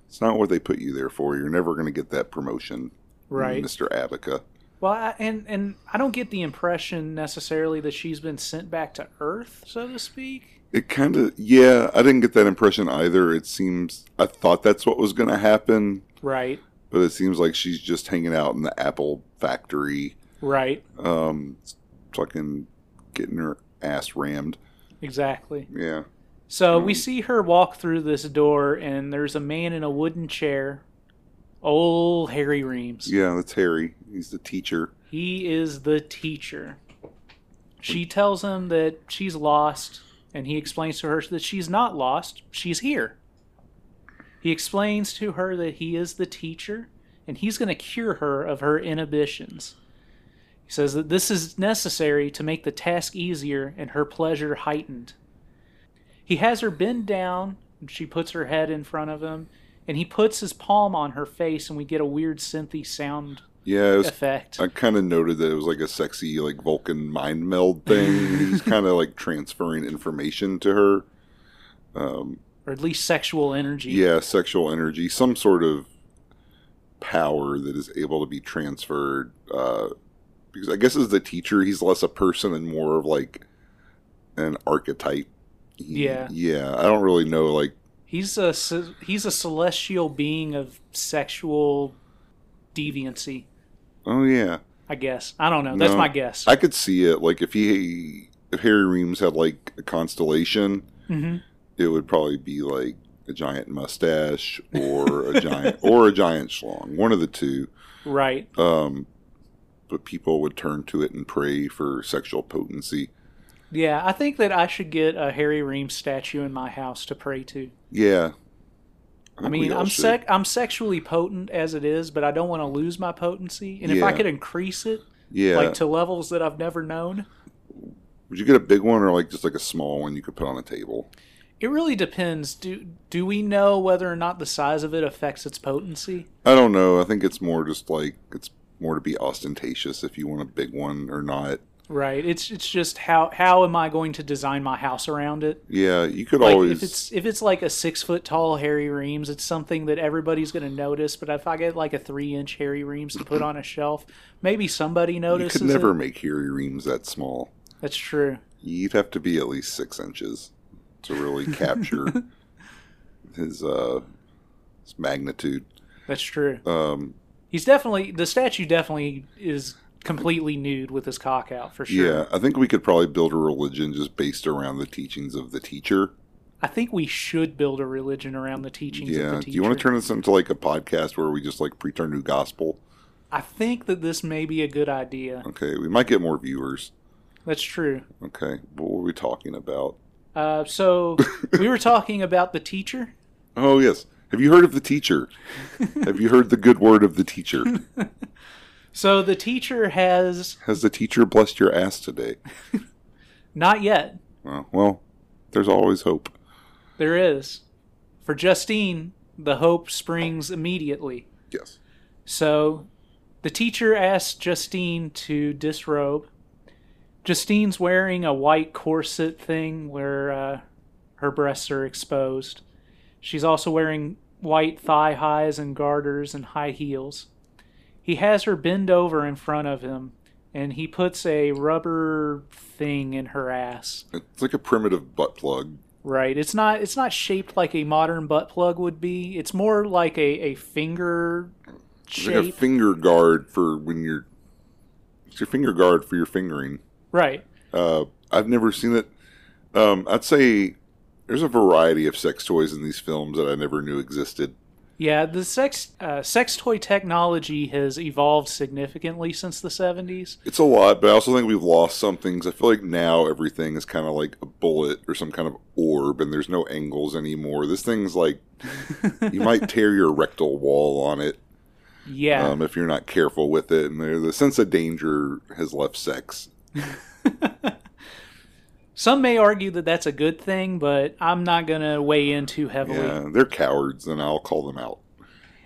it's not what they put you there for. You're never going to get that promotion, right, Mr. Abaca. Well, and I don't get the impression necessarily that she's been sent back to Earth, so to speak. It kind of, yeah, I didn't get that impression either. It seems, I thought that's what was going to happen. Right. But it seems like she's just hanging out in the Apple factory. Right. Fucking getting her ass rammed. Exactly. Yeah. So we see her walk through this door, and there's a man in a wooden chair. Old Harry Reams. Yeah, that's Harry. He's the teacher. He is the teacher. She tells him that she's lost, and he explains to her that she's not lost. She's here. He explains to her that he is the teacher, and he's going to cure her of her inhibitions. He says that this is necessary to make the task easier and her pleasure heightened. He has her bend down, and she puts her head in front of him, and he puts his palm on her face, and we get a weird synthy sound effect. I kind of noted that it was like a sexy, like, Vulcan mind meld thing. He's kind of like transferring information to her. Or at least sexual energy. Yeah, sexual energy. Some sort of power that is able to be transferred. Because I guess as the teacher, he's less a person and more of like an archetype. Yeah. Yeah, I don't really know. Like he's a celestial being of sexual deviancy. Oh, yeah. I guess. I don't know. No, that's my guess. I could see it. Like if Harry Reams had like a constellation... Mm-hmm. It would probably be like a giant mustache or a giant schlong, one of the two. Right. But people would turn to it and pray for sexual potency. Yeah, I think that I should get a Harry Reams statue in my house to pray to. Yeah. I mean, I'm sexually potent as it is, but I don't want to lose my potency. And if I could increase it, like to levels that I've never known. Would you get a big one or like just like a small one you could put on a table? It really depends. Do we know whether or not the size of it affects its potency? I don't know. I think it's more just like, it's more to be ostentatious if you want a big one or not. Right. It's just how am I going to design my house around it? Yeah, you could like always... If it's like a 6 foot tall Harry Reams, it's something that everybody's going to notice. But if I get like a 3-inch Harry Reams to put on a shelf, maybe somebody notices. You could never make Harry Reams that small. That's true. You'd have to be at least 6 inches. To really capture his magnitude. That's true. He's definitely, the statue definitely is completely nude with his cock out for sure. Yeah, I think we could probably build a religion just based around the teachings of the teacher. I think we should build a religion around the teachings of the teacher. Do you want to turn this into like a podcast where we just like preach our new gospel? I think that this may be a good idea. Okay, we might get more viewers. that's true. Okay. What were we talking about? So we were talking about The Teacher. Oh, yes. Have you heard of The Teacher? Have you heard the good word of The Teacher? So The Teacher has... Has The Teacher blessed your ass today? Not yet. Well, there's always hope. There is. For Justine, the hope springs immediately. Yes. So the teacher asks Justine to disrobe. Justine's wearing a white corset thing where her breasts are exposed. She's also wearing white thigh highs and garters and high heels. He has her bend over in front of him, and he puts a rubber thing in her ass. It's like a primitive butt plug. Right. It's not shaped like a modern butt plug would be. It's more like a finger shape. Like a finger guard for when you're... It's your finger guard for your fingering. Right. I've never seen it. I'd say there's a variety of sex toys in these films that I never knew existed. Yeah, the sex toy technology has evolved significantly since the 70s. It's a lot, but I also think we've lost some things. I feel like now everything is kind of like a bullet or some kind of orb, and there's no angles anymore. This thing's like, you might tear your rectal wall on it. Yeah. If you're not careful with it, and the sense of danger has left sex. Some may argue that that's a good thing, but I'm not going to weigh in too heavily. Yeah, they're cowards, and I'll call them out.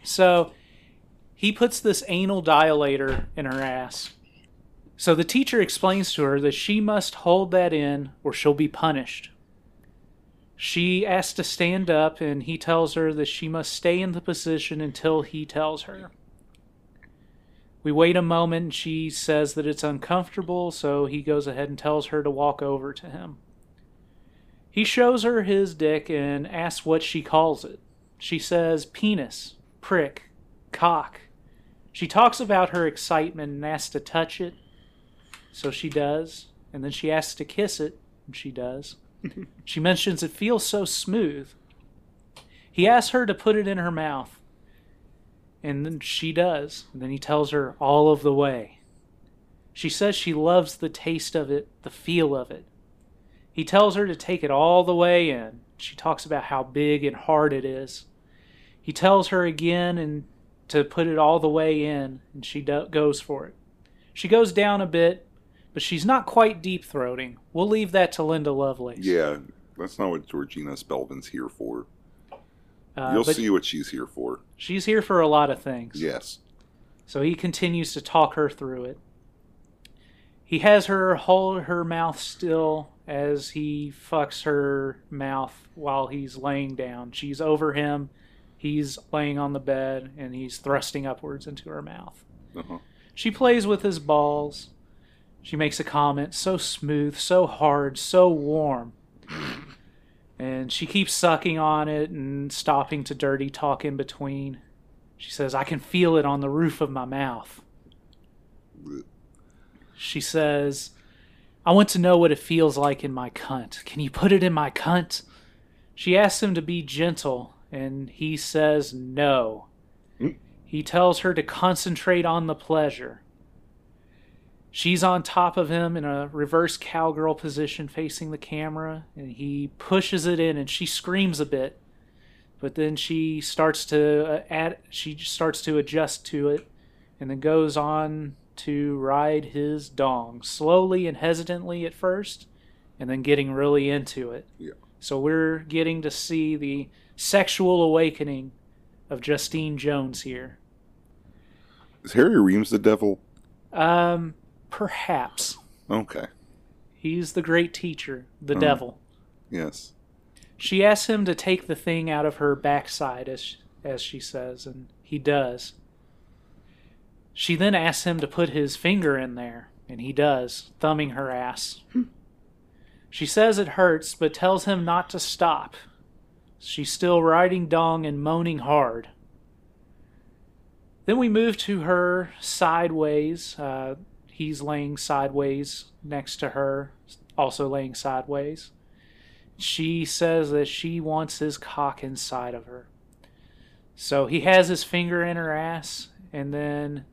So, he puts this anal dilator in her ass. So the teacher explains to her that she must hold that in, or she'll be punished. She asks to stand up, and he tells her that she must stay in the position until he tells her. We wait a moment, and she says that it's uncomfortable, so he goes ahead and tells her to walk over to him. He shows her his dick and asks what she calls it. She says, penis, prick, cock. She talks about her excitement and asks to touch it, so she does. And then she asks to kiss it, and she does. She mentions it feels so smooth. He asks her to put it in her mouth. And then she does. And then he tells her all of the way. She says she loves the taste of it, the feel of it. He tells her to take it all the way in. She talks about how big and hard it is. He tells her again and to put it all the way in, and she goes for it. She goes down a bit, but she's not quite deep-throating. We'll leave that to Linda Lovelace. Yeah, that's not what Georgina Spelvin's here for. You'll see what she's here for. She's here for a lot of things. Yes. So he continues to talk her through it. He has her hold her mouth still as he fucks her mouth while he's laying down. She's over him. He's laying on the bed, and he's thrusting upwards into her mouth. Uh-huh. She plays with his balls. She makes a comment, so smooth, so hard, so warm. And she keeps sucking on it and stopping to dirty talk in between. She says, I can feel it on the roof of my mouth. She says, I want to know what it feels like in my cunt. Can you put it in my cunt? She asks him to be gentle, and he says no. He tells her to concentrate on the pleasure. She's on top of him in a reverse cowgirl position facing the camera, and he pushes it in, and she screams a bit, but then she starts to adjust to it, and then goes on to ride his dong, slowly and hesitantly at first, and then getting really into it. Yeah. So we're getting to see the sexual awakening of Justine Jones here. Is Harry Reams the devil? Perhaps. Okay. He's the great teacher, the devil. Yes. She asks him to take the thing out of her backside, as she says, and he does. She then asks him to put his finger in there, and he does, thumbing her ass. She says it hurts, but tells him not to stop. She's still riding dong and moaning hard. Then we move to her sideways. He's laying sideways next to her, also laying sideways. She says that she wants his cock inside of her. So he has his finger in her ass, and then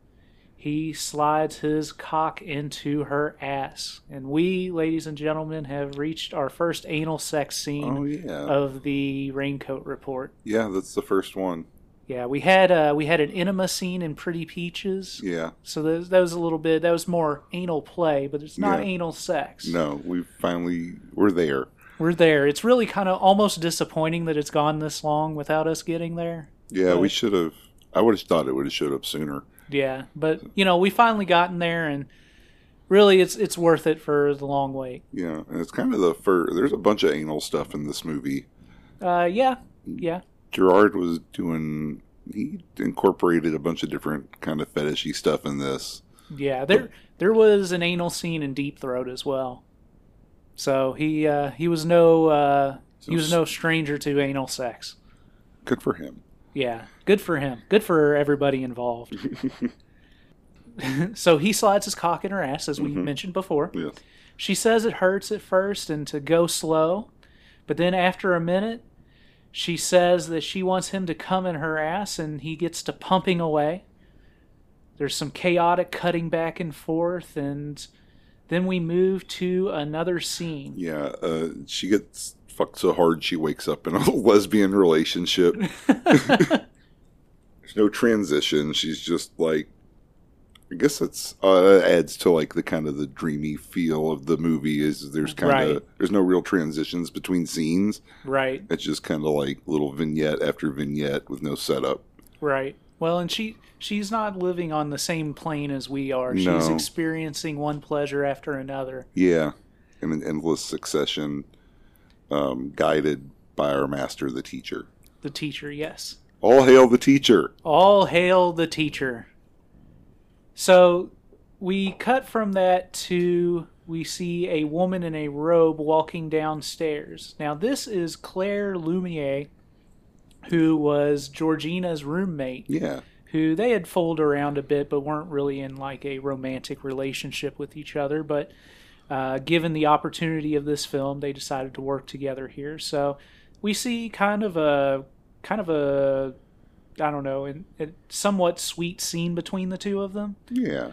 he slides his cock into her ass. And we, ladies and gentlemen, have reached our first anal sex scene of the Raincoat Report. Yeah, that's the first one. Yeah, we had an enema scene in Pretty Peaches. Yeah. So that was a little bit, that was more anal play, but it's not anal sex. No, we're there. We're there. It's really kind of almost disappointing that it's gone this long without us getting there. Yeah, but we should have. I would have thought it would have showed up sooner. Yeah, but, we finally gotten there, and really it's worth it for the long wait. Yeah, and it's kind of the first. There's a bunch of anal stuff in this movie. Yeah. Gerard was doing, he incorporated a bunch of different kind of fetishy stuff in this. Yeah, there was an anal scene in Deep Throat as well. So he was no stranger to anal sex. Good for him. Yeah, good for him. Good for everybody involved. So he slides his cock in her ass, as we mentioned before. Yes. She says it hurts at first and to go slow, but then after a minute, she says that she wants him to come in her ass, and he gets to pumping away. There's some chaotic cutting back and forth, and then we move to another scene. Yeah, she gets fucked so hard she wakes up in a lesbian relationship. There's no transition. She's just like, I guess that's adds to like the kind of the dreamy feel of the movie. Is there's kind of there's no real transitions between scenes. Right. It's just kind of like little vignette after vignette with no setup. Right. Well, and she's not living on the same plane as we are. No. She's experiencing one pleasure after another. Yeah, in an endless succession, guided by our master, the teacher. The teacher, yes. All hail the teacher. All hail the teacher. So we cut from that to we see a woman in a robe walking downstairs. Now, this is Claire Lumiere, who was Georgina's roommate. Yeah. Who they had fooled around a bit, but weren't really in like a romantic relationship with each other. But given the opportunity of this film, they decided to work together here. So we see kind of a I don't know, a somewhat sweet scene between the two of them. Yeah.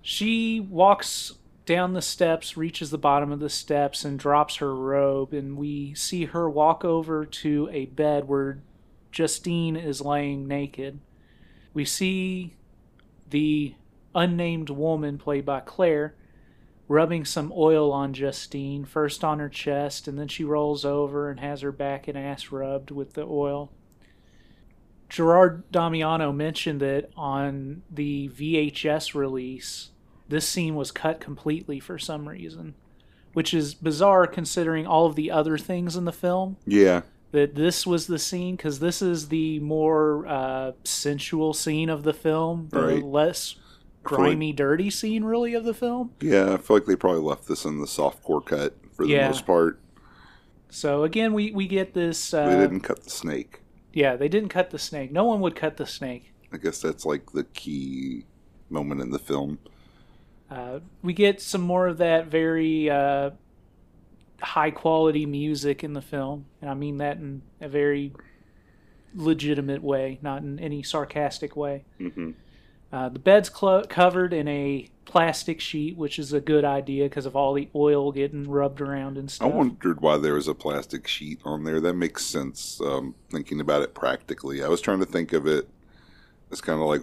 She walks down the steps, reaches the bottom of the steps, and drops her robe, and we see her walk over to a bed where Justine is laying naked. We see the unnamed woman, played by Claire, rubbing some oil on Justine, first on her chest, and then she rolls over and has her back and ass rubbed with the oil. Gerard Damiano mentioned that on the VHS release, this scene was cut completely for some reason, which is bizarre considering all of the other things in the film. Yeah. That this was the scene, because this is the more sensual scene of the film, the less grimy, dirty scene, really, of the film. Yeah, I feel like they probably left this in the softcore cut for the most part. So, again, we get this... they didn't cut the snake. Yeah, they didn't cut the snake. No one would cut the snake. I guess that's, like, the key moment in the film. We get some more of that very high-quality music in the film. And I mean that in a very legitimate way, not in any sarcastic way. Mm-hmm. The bed's covered in a plastic sheet, which is a good idea because of all the oil getting rubbed around and stuff. I wondered why there was a plastic sheet on there. That makes sense, thinking about it practically. I was trying to think of it as kind of like,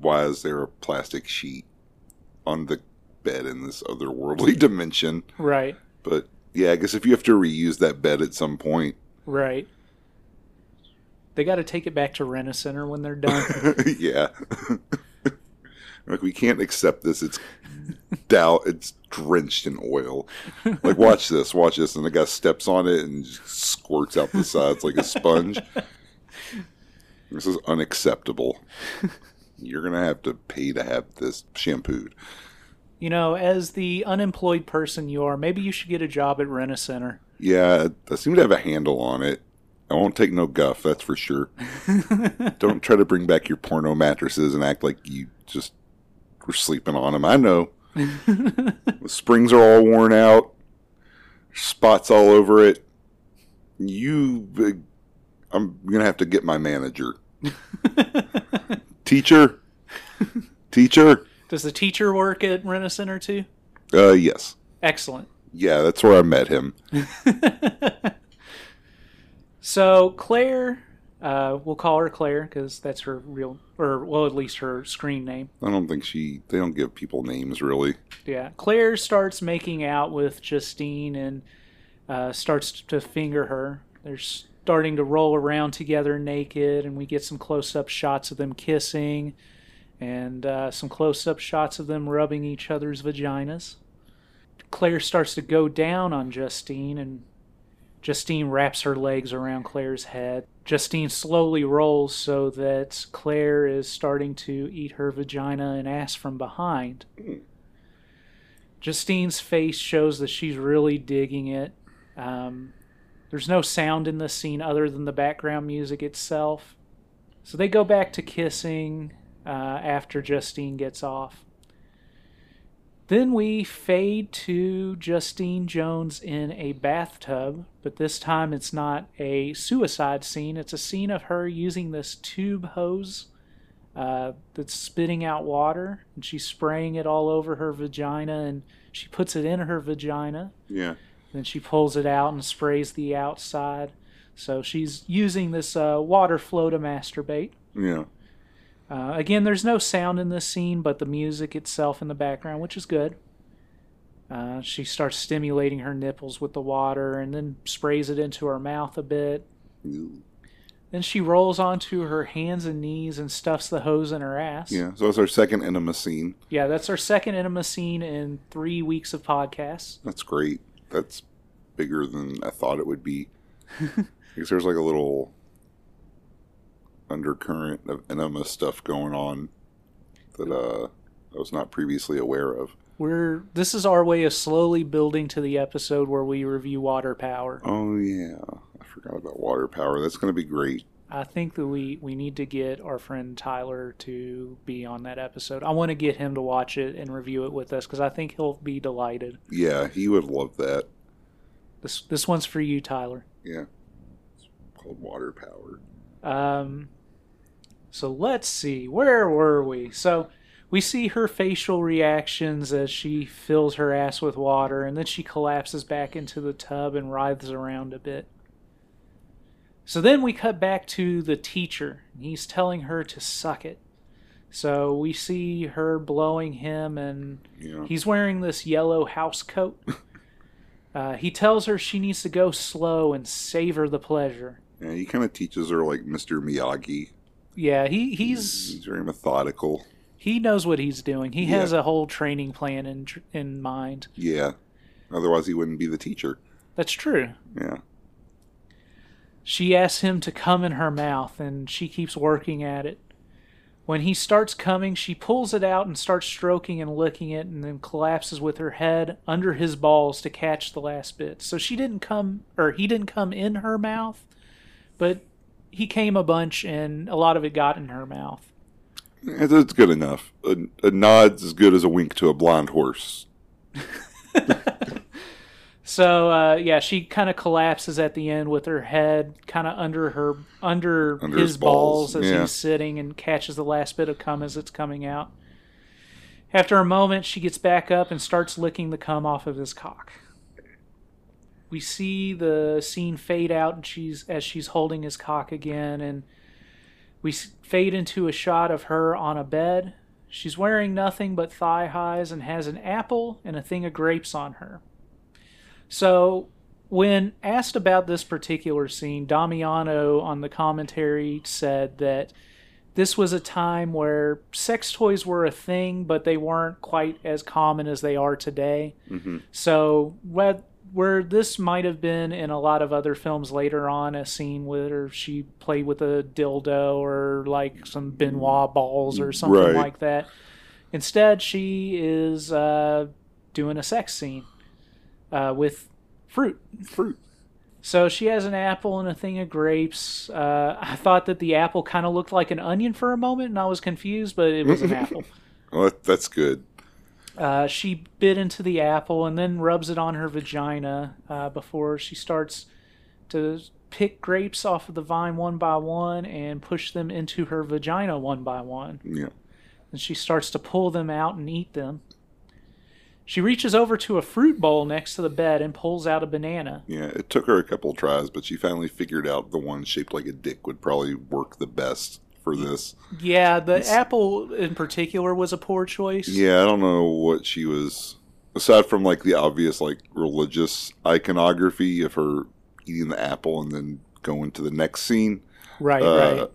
why is there a plastic sheet on the bed in this otherworldly dimension? Right. But, yeah, I guess if you have to reuse that bed at some point. Right. They got to take it back to Rent-A-Center when they're done. Yeah. Like, we can't accept this. It's drenched in oil. Like, watch this. And the guy steps on it and just squirts out the sides like a sponge. This is unacceptable. You're going to have to pay to have this shampooed. As the unemployed person you are, maybe you should get a job at Rent-A-Center. Yeah, I seem to have a handle on it. I won't take no guff, that's for sure. Don't try to bring back your porno mattresses and act like you just were sleeping on them. I know. The springs are all worn out. Spots all over it. I'm going to have to get my manager. Teacher, Teacher. Does the teacher work at Rent-A-Center too? Yes. Excellent. Yeah, that's where I met him. So Claire, we'll call her Claire because that's her real, or well, at least her screen name. I don't think they don't give people names really. Yeah, Claire starts making out with Justine and starts to finger her. They're starting to roll around together naked, and we get some close-up shots of them kissing, and some close-up shots of them rubbing each other's vaginas. Claire starts to go down on Justine, and Justine wraps her legs around Claire's head. Justine slowly rolls so that Claire is starting to eat her vagina and ass from behind. Justine's face shows that she's really digging it. There's no sound in this scene other than the background music itself. So they go back to kissing after Justine gets off. Then we fade to Justine Jones in a bathtub, but this time it's not a suicide scene. It's a scene of her using this tube hose that's spitting out water, and she's spraying it all over her vagina, and she puts it in her vagina. Yeah. Then she pulls it out and sprays the outside. So she's using this water flow to masturbate. Yeah. Again, there's no sound in this scene, but the music itself in the background, which is good. She starts stimulating her nipples with the water and then sprays it into her mouth a bit. Ew. Then she rolls onto her hands and knees and stuffs the hose in her ass. Yeah, so it's our second enema scene. Yeah, that's our second enema scene in 3 weeks of podcasts. That's great. That's bigger than I thought it would be. Because there's like a little undercurrent of enema stuff going on that I was not previously aware of. This is our way of slowly building to the episode where we review Water Power. Oh yeah, I forgot about Water Power. That's going to be great. I think that we need to get our friend Tyler to be on that episode. I want to get him to watch it and review it with us because I think he'll be delighted. Yeah, he would love that. This one's for you, Tyler. Yeah, it's called Water Power. So let's see, where were we? So we see her facial reactions as she fills her ass with water, and then she collapses back into the tub and writhes around a bit. So then we cut back to the teacher. He's telling her to suck it. So we see her blowing him, and yeah, he's wearing this yellow house coat. He tells her she needs to go slow and savor the pleasure. Yeah, he kind of teaches her like Mr. Miyagi. Yeah, he's very methodical. He knows what he's doing. He has a whole training plan in mind. Yeah. Otherwise he wouldn't be the teacher. That's true. Yeah. She asks him to come in her mouth, and she keeps working at it. When he starts coming, she pulls it out and starts stroking and licking it, and then collapses with her head under his balls to catch the last bit. So he didn't come in her mouth. But he came a bunch, and a lot of it got in her mouth. That's good enough. A nod's as good as a wink to a blind horse. So, she kind of collapses at the end with her head kind of under his balls as he's sitting, and catches the last bit of cum as it's coming out. After a moment, she gets back up and starts licking the cum off of his cock. We see the scene fade out, and she's holding his cock again, and we fade into a shot of her on a bed. She's wearing nothing but thigh highs and has an apple and a thing of grapes on her. So when asked about this particular scene, Damiano on the commentary said that this was a time where sex toys were a thing, but they weren't quite as common as they are today. Mm-hmm. So where this might have been in a lot of other films later on, a scene where she played with a dildo or like some Benoit balls or something like that. Instead, she is doing a sex scene with fruit. So she has an apple and a thing of grapes. I thought that the apple kind of looked like an onion for a moment, and I was confused, but it was an apple. Well, that's good. She bit into the apple and then rubs it on her vagina before she starts to pick grapes off of the vine one by one and push them into her vagina one by one. Yeah. and she starts to pull them out and eat them. She reaches over to a fruit bowl next to the bed and pulls out a banana. Yeah, it took her a couple tries, but she finally figured out the one shaped like a dick would probably work the best for this. Yeah, the apple in particular was a poor choice. Yeah, I don't know what she was... Aside from, like, the obvious, like, religious iconography of her eating the apple and then going to the next scene. Right.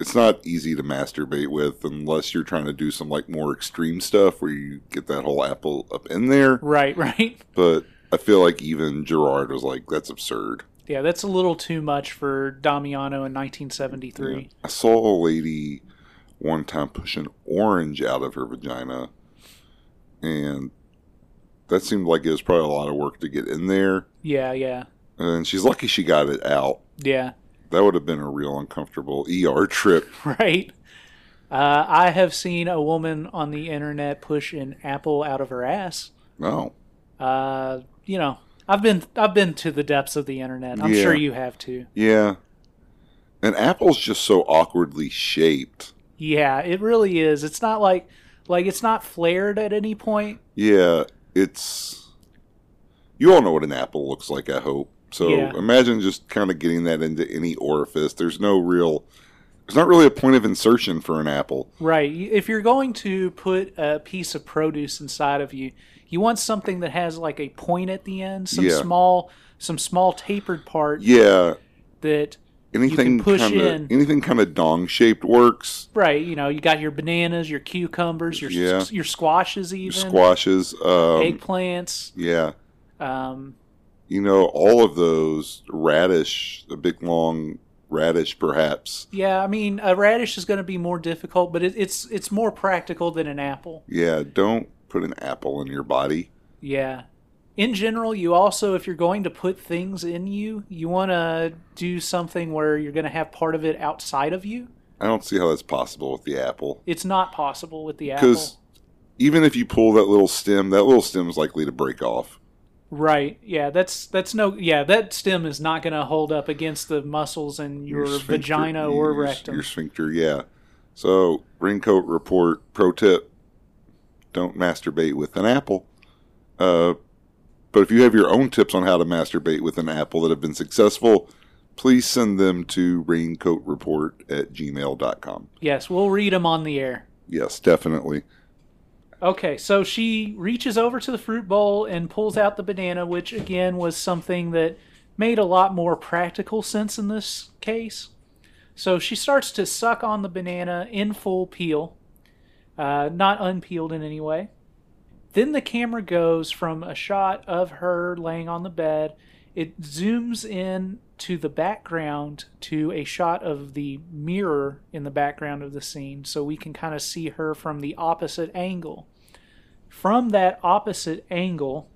It's not easy to masturbate with unless you're trying to do some, like, more extreme stuff where you get that whole apple up in there. Right. But I feel like even Gerard was like, that's absurd. Yeah, that's a little too much for Damiano in 1973. Yeah. I saw a lady one time push an orange out of her vagina, and that seemed like it was probably a lot of work to get in there. Yeah. And she's lucky she got it out. Yeah. That would have been a real uncomfortable ER trip. Right. I have seen a woman on the internet push an apple out of her ass. Oh. You know, I've been to the depths of the internet. I'm sure you have too. Yeah. And apple's just so awkwardly shaped. Yeah, it really is. It's not like it's not flared at any point. Yeah, you all know what an apple looks like, I hope. So imagine just kind of getting that into any orifice. There's not really a point of insertion for an apple. Right. If you're going to put a piece of produce inside of you, you want something that has like a point at the end, some small tapered part. Yeah. That anything you can push in. Anything kind of dong-shaped works. Right. You know, you got your bananas, your cucumbers, your squashes even. Your squashes. Eggplants. Yeah. You know, all of those, radish, a big long radish perhaps. Yeah, I mean, a radish is going to be more difficult, but it's more practical than an apple. Yeah, don't put an apple in your body. Yeah. In general, you also, if you're going to put things in you, you want to do something where you're going to have part of it outside of you. I don't see how that's possible with the apple. It's not possible with the apple. Because even if you pull that little stem is likely to break off. Right. Yeah, that stem is not going to hold up against the muscles in your vagina or rectum. Your sphincter, yeah. So, Raincoat Report, pro tip, don't masturbate with an apple. But if you have your own tips on how to masturbate with an apple that have been successful, please send them to raincoatreport@gmail.com. Yes, we'll read them on the air. Yes, definitely. Okay, so she reaches over to the fruit bowl and pulls out the banana, which, again, was something that made a lot more practical sense in this case. So she starts to suck on the banana in full peel, not unpeeled in any way. Then the camera goes from a shot of her laying on the bed. It zooms in to the background to a shot of the mirror in the background of the scene, so we can kind of see her from the opposite angle. From that opposite angle,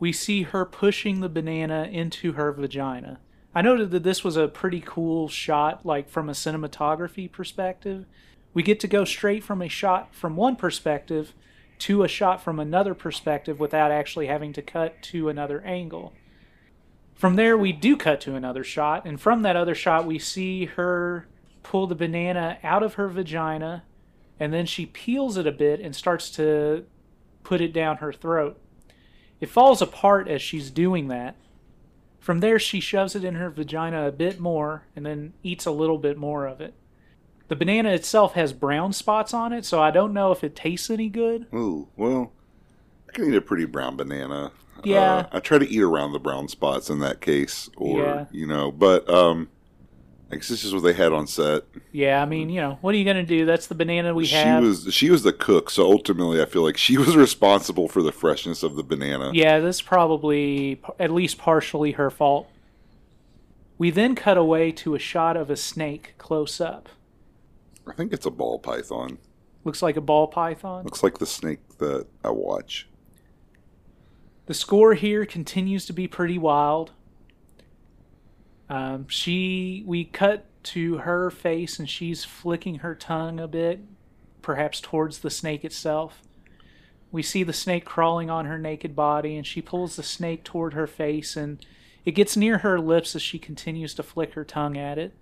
we see her pushing the banana into her vagina. I noted that this was a pretty cool shot, like from a cinematography perspective. We get to go straight from a shot from one perspective to a shot from another perspective without actually having to cut to another angle. From there, we do cut to another shot, and from that other shot, we see her pull the banana out of her vagina, and then she peels it a bit and starts to put it down her throat. It falls apart as she's doing that. From there, she shoves it in her vagina a bit more, and then eats a little bit more of it. The banana itself has brown spots on it, so I don't know if it tastes any good. Ooh, well, I can eat a pretty brown banana. Yeah. I try to eat around the brown spots in that case, but I guess this is what they had on set. Yeah, I mean, you know, what are you going to do? That's the banana we have. She was the cook, so ultimately I feel like she was responsible for the freshness of the banana. Yeah, that's probably at least partially her fault. We then cut away to a shot of a snake close up. I think it's a ball python. Looks like a ball python? Looks like the snake that I watch. The score here continues to be pretty wild. We cut to her face, and she's flicking her tongue a bit, perhaps towards the snake itself. We see the snake crawling on her naked body, and she pulls the snake toward her face, and it gets near her lips as she continues to flick her tongue at it.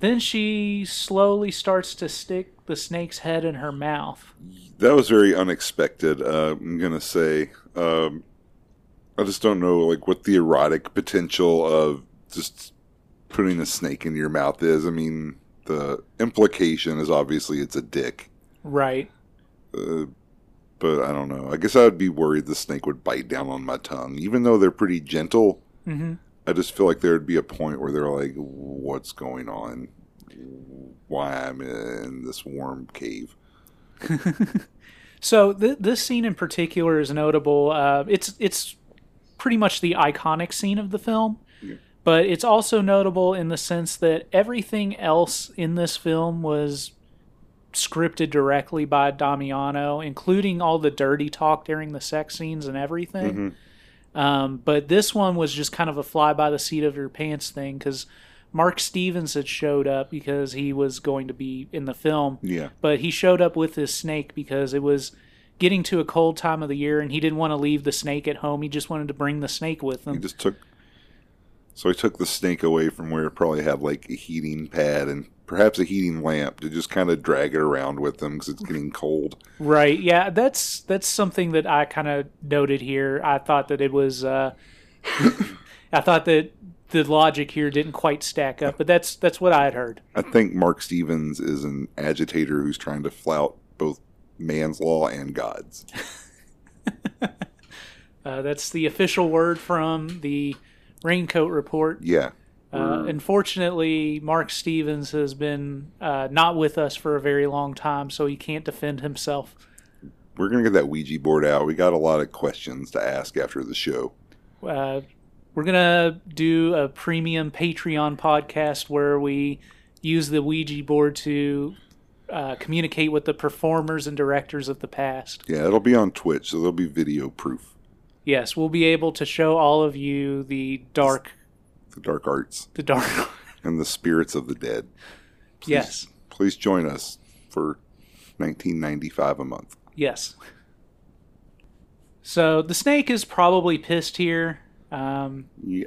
Then she slowly starts to stick the snake's head in her mouth. That was very unexpected, I'm going to say. I just don't know what the erotic potential of just putting a snake in your mouth is. I mean, the implication is obviously it's a dick. Right. But I don't know. I guess I would be worried the snake would bite down on my tongue. Even though they're pretty gentle, mm-hmm. I just feel like there would be a point where they're like, what's going on? Why I'm in this warm cave? So this scene in particular is notable. It's pretty much the iconic scene of the film. Yeah. But it's also notable in the sense that everything else in this film was scripted directly by Damiano, including all the dirty talk during the sex scenes and everything. Mm-hmm. But this one was just kind of a fly by the seat of your pants thing, because Mark Stevens had showed up because he was going to be in the film. Yeah. But he showed up with his snake because it was getting to a cold time of the year and he didn't want to leave the snake at home. He just wanted to bring the snake with him. So he took the snake away from where it probably had a heating pad and perhaps a heating lamp to just kind of drag it around with them because it's getting cold. Right, yeah, that's something that I kind of noted here. I thought that it was, I thought that the logic here didn't quite stack up, but that's what I had heard. I think Mark Stevens is an agitator who's trying to flout both man's law and God's. That's the official word from the Raincoat Report. Yeah. Unfortunately, Mark Stevens has been not with us for a very long time, so he can't defend himself. We're going to get that Ouija board out. We got a lot of questions to ask after the show. We're going to do a premium Patreon podcast where we use the Ouija board to communicate with the performers and directors of the past. Yeah, it'll be on Twitch, so there'll be video proof. Yes, we'll be able to show all of you the dark... The dark arts. The dark arts. And the spirits of the dead. Please, yes. Please join us for $19.95 a month. Yes. So the snake is probably pissed here. Yeah,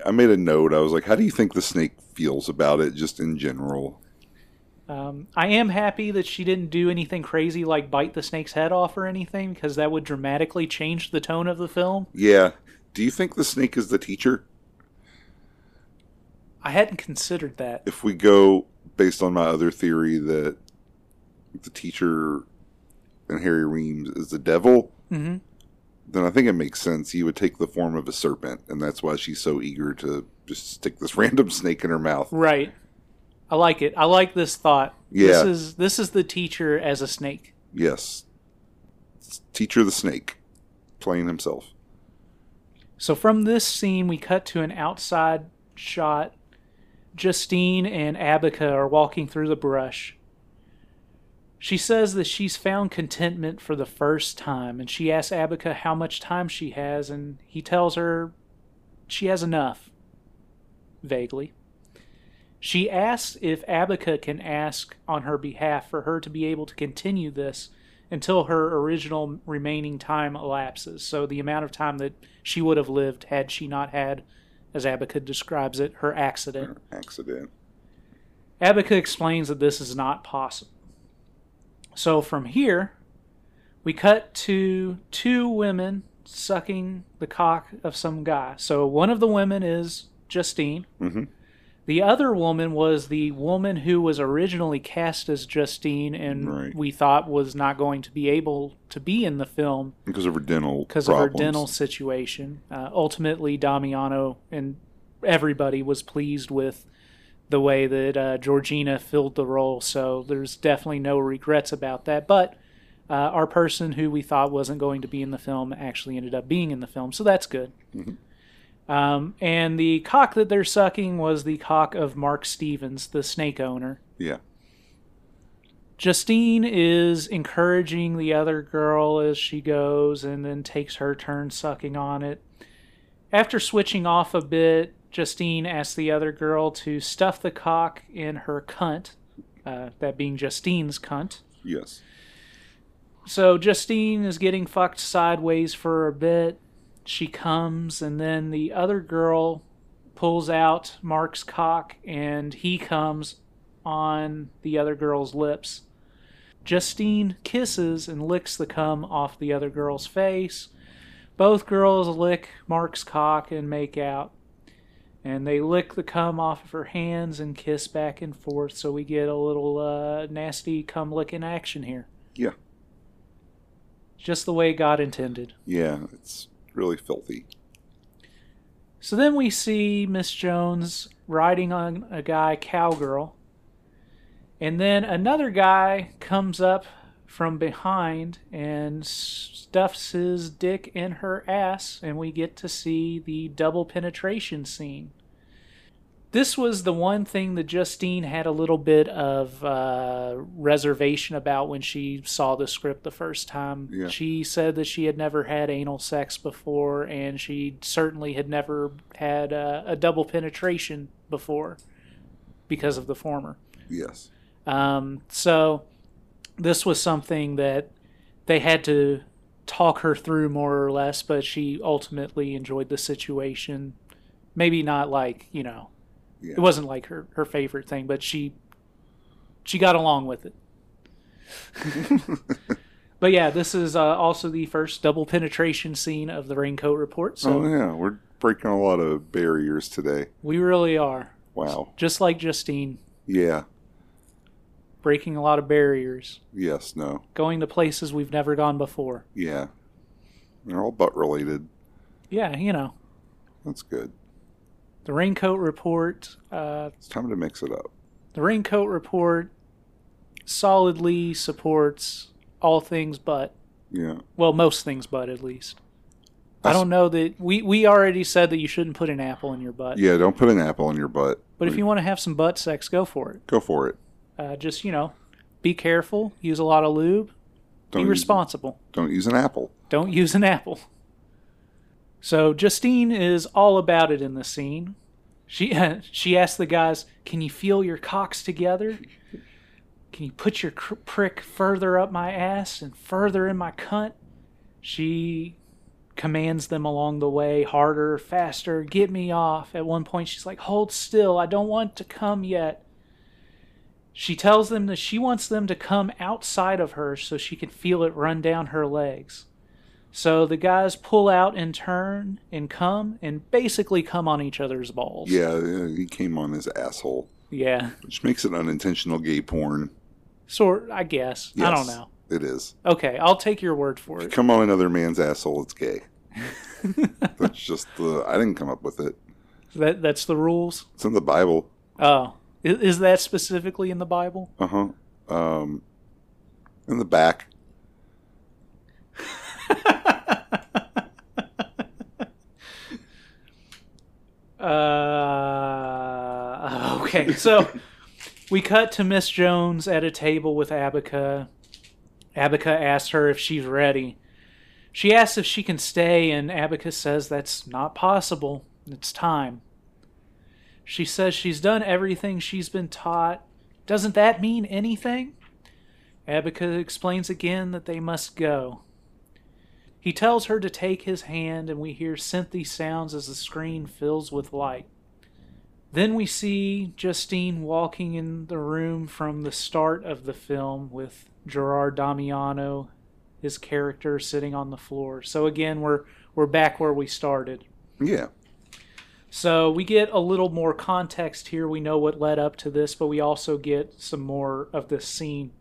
I made a note. I was like, how do you think the snake feels about it just in general? I am happy that she didn't do anything crazy like bite the snake's head off or anything, because that would dramatically change the tone of the film. Yeah. Do you think the snake is the teacher? I hadn't considered that. If we go based on my other theory that the teacher and Harry Reams is the devil, mm-hmm. then I think it makes sense. He would take the form of a serpent, and that's why she's so eager to just stick this random snake in her mouth. Right. I like it. I like this thought. Yeah. This is the teacher as a snake. Yes. It's Teacher the Snake, playing himself. So from this scene, we cut to an outside shot. Justine and Abaca are walking through the brush. She says that she's found contentment for the first time, and she asks Abaca how much time she has, and he tells her she has enough. Vaguely. She asks if Abaca can ask on her behalf for her to be able to continue this until her original remaining time elapses, so the amount of time that she would have lived had she not had, as Abaca describes it, her accident. Her accident. Abaca explains that this is not possible. So from here, we cut to two women sucking the cock of some guy. So one of the women is Justine. Mm-hmm. The other woman was the woman who was originally cast as Justine and right. we thought was not going to be able to be in the film. Because of her dental problems. Because of her dental situation. Ultimately, Damiano and everybody was pleased with the way that Georgina filled the role, so there's definitely no regrets about that. But our person who we thought wasn't going to be in the film actually ended up being in the film, so that's good. Mm-hmm. And the cock that they're sucking was the cock of Mark Stevens, the snake owner. Yeah. Justine is encouraging the other girl as she goes and then takes her turn sucking on it. After switching off a bit, Justine asks the other girl to stuff the cock in her cunt, that being Justine's cunt. Yes. So Justine is getting fucked sideways for a bit. She comes, and then the other girl pulls out Mark's cock, and he comes on the other girl's lips. Justine kisses and licks the cum off the other girl's face. Both girls lick Mark's cock and make out. And they lick the cum off of her hands and kiss back and forth, so we get a little nasty cum-licking action here. Yeah. Just the way God intended. Yeah, it's really filthy. So then we see Miss Jones riding on a guy, Cowgirl. And then another guy comes up from behind and stuffs his dick in her ass, and we get to see the double penetration scene. This was the one thing that Justine had a little bit of reservation about when she saw the script the first time. Yeah. She said that she had never had anal sex before, and she certainly had never had a double penetration before because of the former. Yes. So this was something that they had to talk her through more or less, but she ultimately enjoyed the situation. Maybe not like, you know, yeah. It wasn't like her favorite thing, but she got along with it. But yeah, this is also the first double penetration scene of the Raincoat Report. So. Oh yeah, we're breaking a lot of barriers today. We really are. Wow. Just like Justine. Yeah. Breaking a lot of barriers. Yes, no. Going to places we've never gone before. Yeah. They're all butt related. Yeah, you know. That's good. The Raincoat Report. It's time to mix it up. The Raincoat Report solidly supports all things but. Yeah. Well, most things but, at least. I don't know that... We already said that you shouldn't put an apple in your butt. Yeah, don't put an apple in your butt. But if you want to have some butt sex, go for it. Go for it. Just, you know, be careful. Use a lot of lube. Be responsible. Don't use an apple. Don't use an apple. So Justine is all about it in the scene. She asks the guys, can you feel your cocks together? Can you put your prick further up my ass and further in my cunt? She commands them along the way, harder, faster, get me off. At one point she's like, hold still, I don't want to come yet. She tells them that she wants them to come outside of her so she can feel it run down her legs. So the guys pull out and turn and come and basically come on each other's balls. Yeah, he came on his asshole. Yeah. Which makes it unintentional gay porn. Sort, I guess. Yes, I don't know. It is. Okay, I'll take your word for it. If you come on another man's asshole, it's gay. That's just the... I didn't come up with it. That's the rules? It's in the Bible. Oh. Is that specifically in the Bible? Uh-huh. In the back. Okay, so we cut to Miss Jones at a table with Abaca. Abaca asks her if she's ready. She asks if she can stay, and Abaca says that's not possible. It's time. She says she's done everything she's been taught. Doesn't that mean anything? Abaca explains again that they must go. He tells her to take his hand, and we hear synthy sounds as the screen fills with light. Then we see Justine walking in the room from the start of the film with Gerard Damiano, his character, sitting on the floor. So again, we're back where we started. Yeah. So we get a little more context here. We know what led up to this, but we also get some more of this scene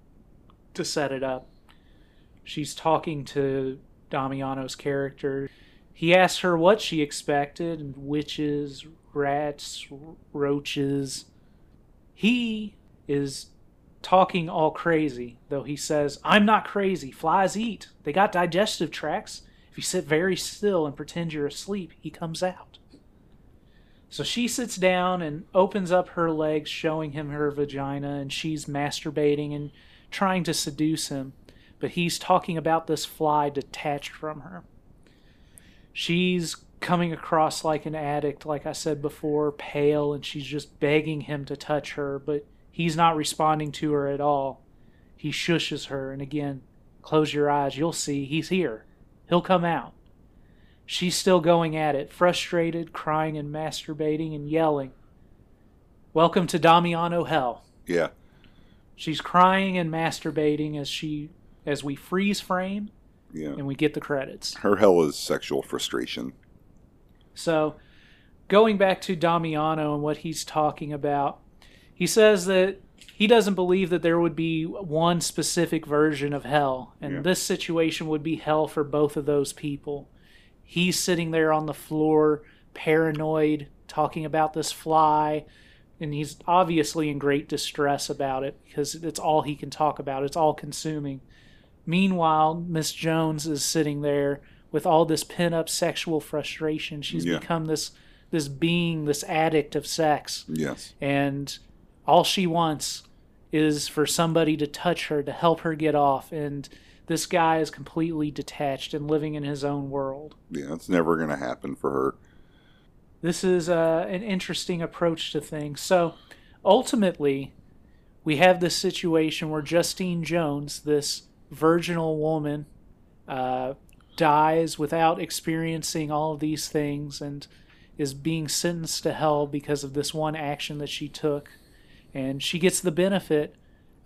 to set it up. She's talking to Damiano's character. He asks her what she expected, witches, rats, roaches. He is talking all crazy, though he says, I'm not crazy. Flies eat. They got digestive tracts. If you sit very still and pretend you're asleep, he comes out. So she sits down and opens up her legs, showing him her vagina, and she's masturbating and trying to seduce him. But he's talking about this fly detached from her. She's coming across like an addict, like I said before, pale, and she's just begging him to touch her, but he's not responding to her at all. He shushes her, and again, close your eyes, you'll see, he's here. He'll come out. She's still going at it, frustrated, crying and masturbating and yelling. Welcome to Damiano Hell. Yeah. She's crying and masturbating as we freeze frame. Yeah. And we get the credits. Her hell is sexual frustration. So, going back to Damiano and what he's talking about, he says that he doesn't believe that there would be one specific version of hell. And this situation would be hell for both of those people. He's sitting there on the floor, paranoid, talking about this fly. And he's obviously in great distress about it because it's all he can talk about. It's all consuming. Meanwhile, Miss Jones is sitting there with all this pent-up sexual frustration. She's become this being, this addict of sex. Yes. And all she wants is for somebody to touch her, to help her get off. And this guy is completely detached and living in his own world. Yeah, it's never going to happen for her. This is an interesting approach to things. So, ultimately, we have this situation where Justine Jones, this virginal woman, dies without experiencing all of these things and is being sentenced to hell because of this one action that she took. And she gets the benefit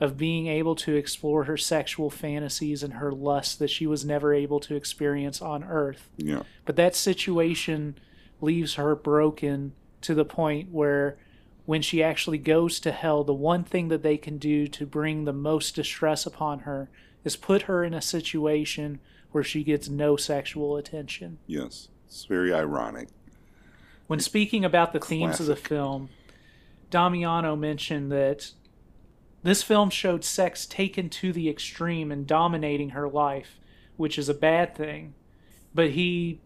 of being able to explore her sexual fantasies and her lust that she was never able to experience on Earth. Yeah. But that situation leaves her broken to the point where when she actually goes to hell, the one thing that they can do to bring the most distress upon her is put her in a situation where she gets no sexual attention. Yes. It's very ironic. When speaking about the themes of the film, Damiano mentioned that this film showed sex taken to the extreme and dominating her life, which is a bad thing. But he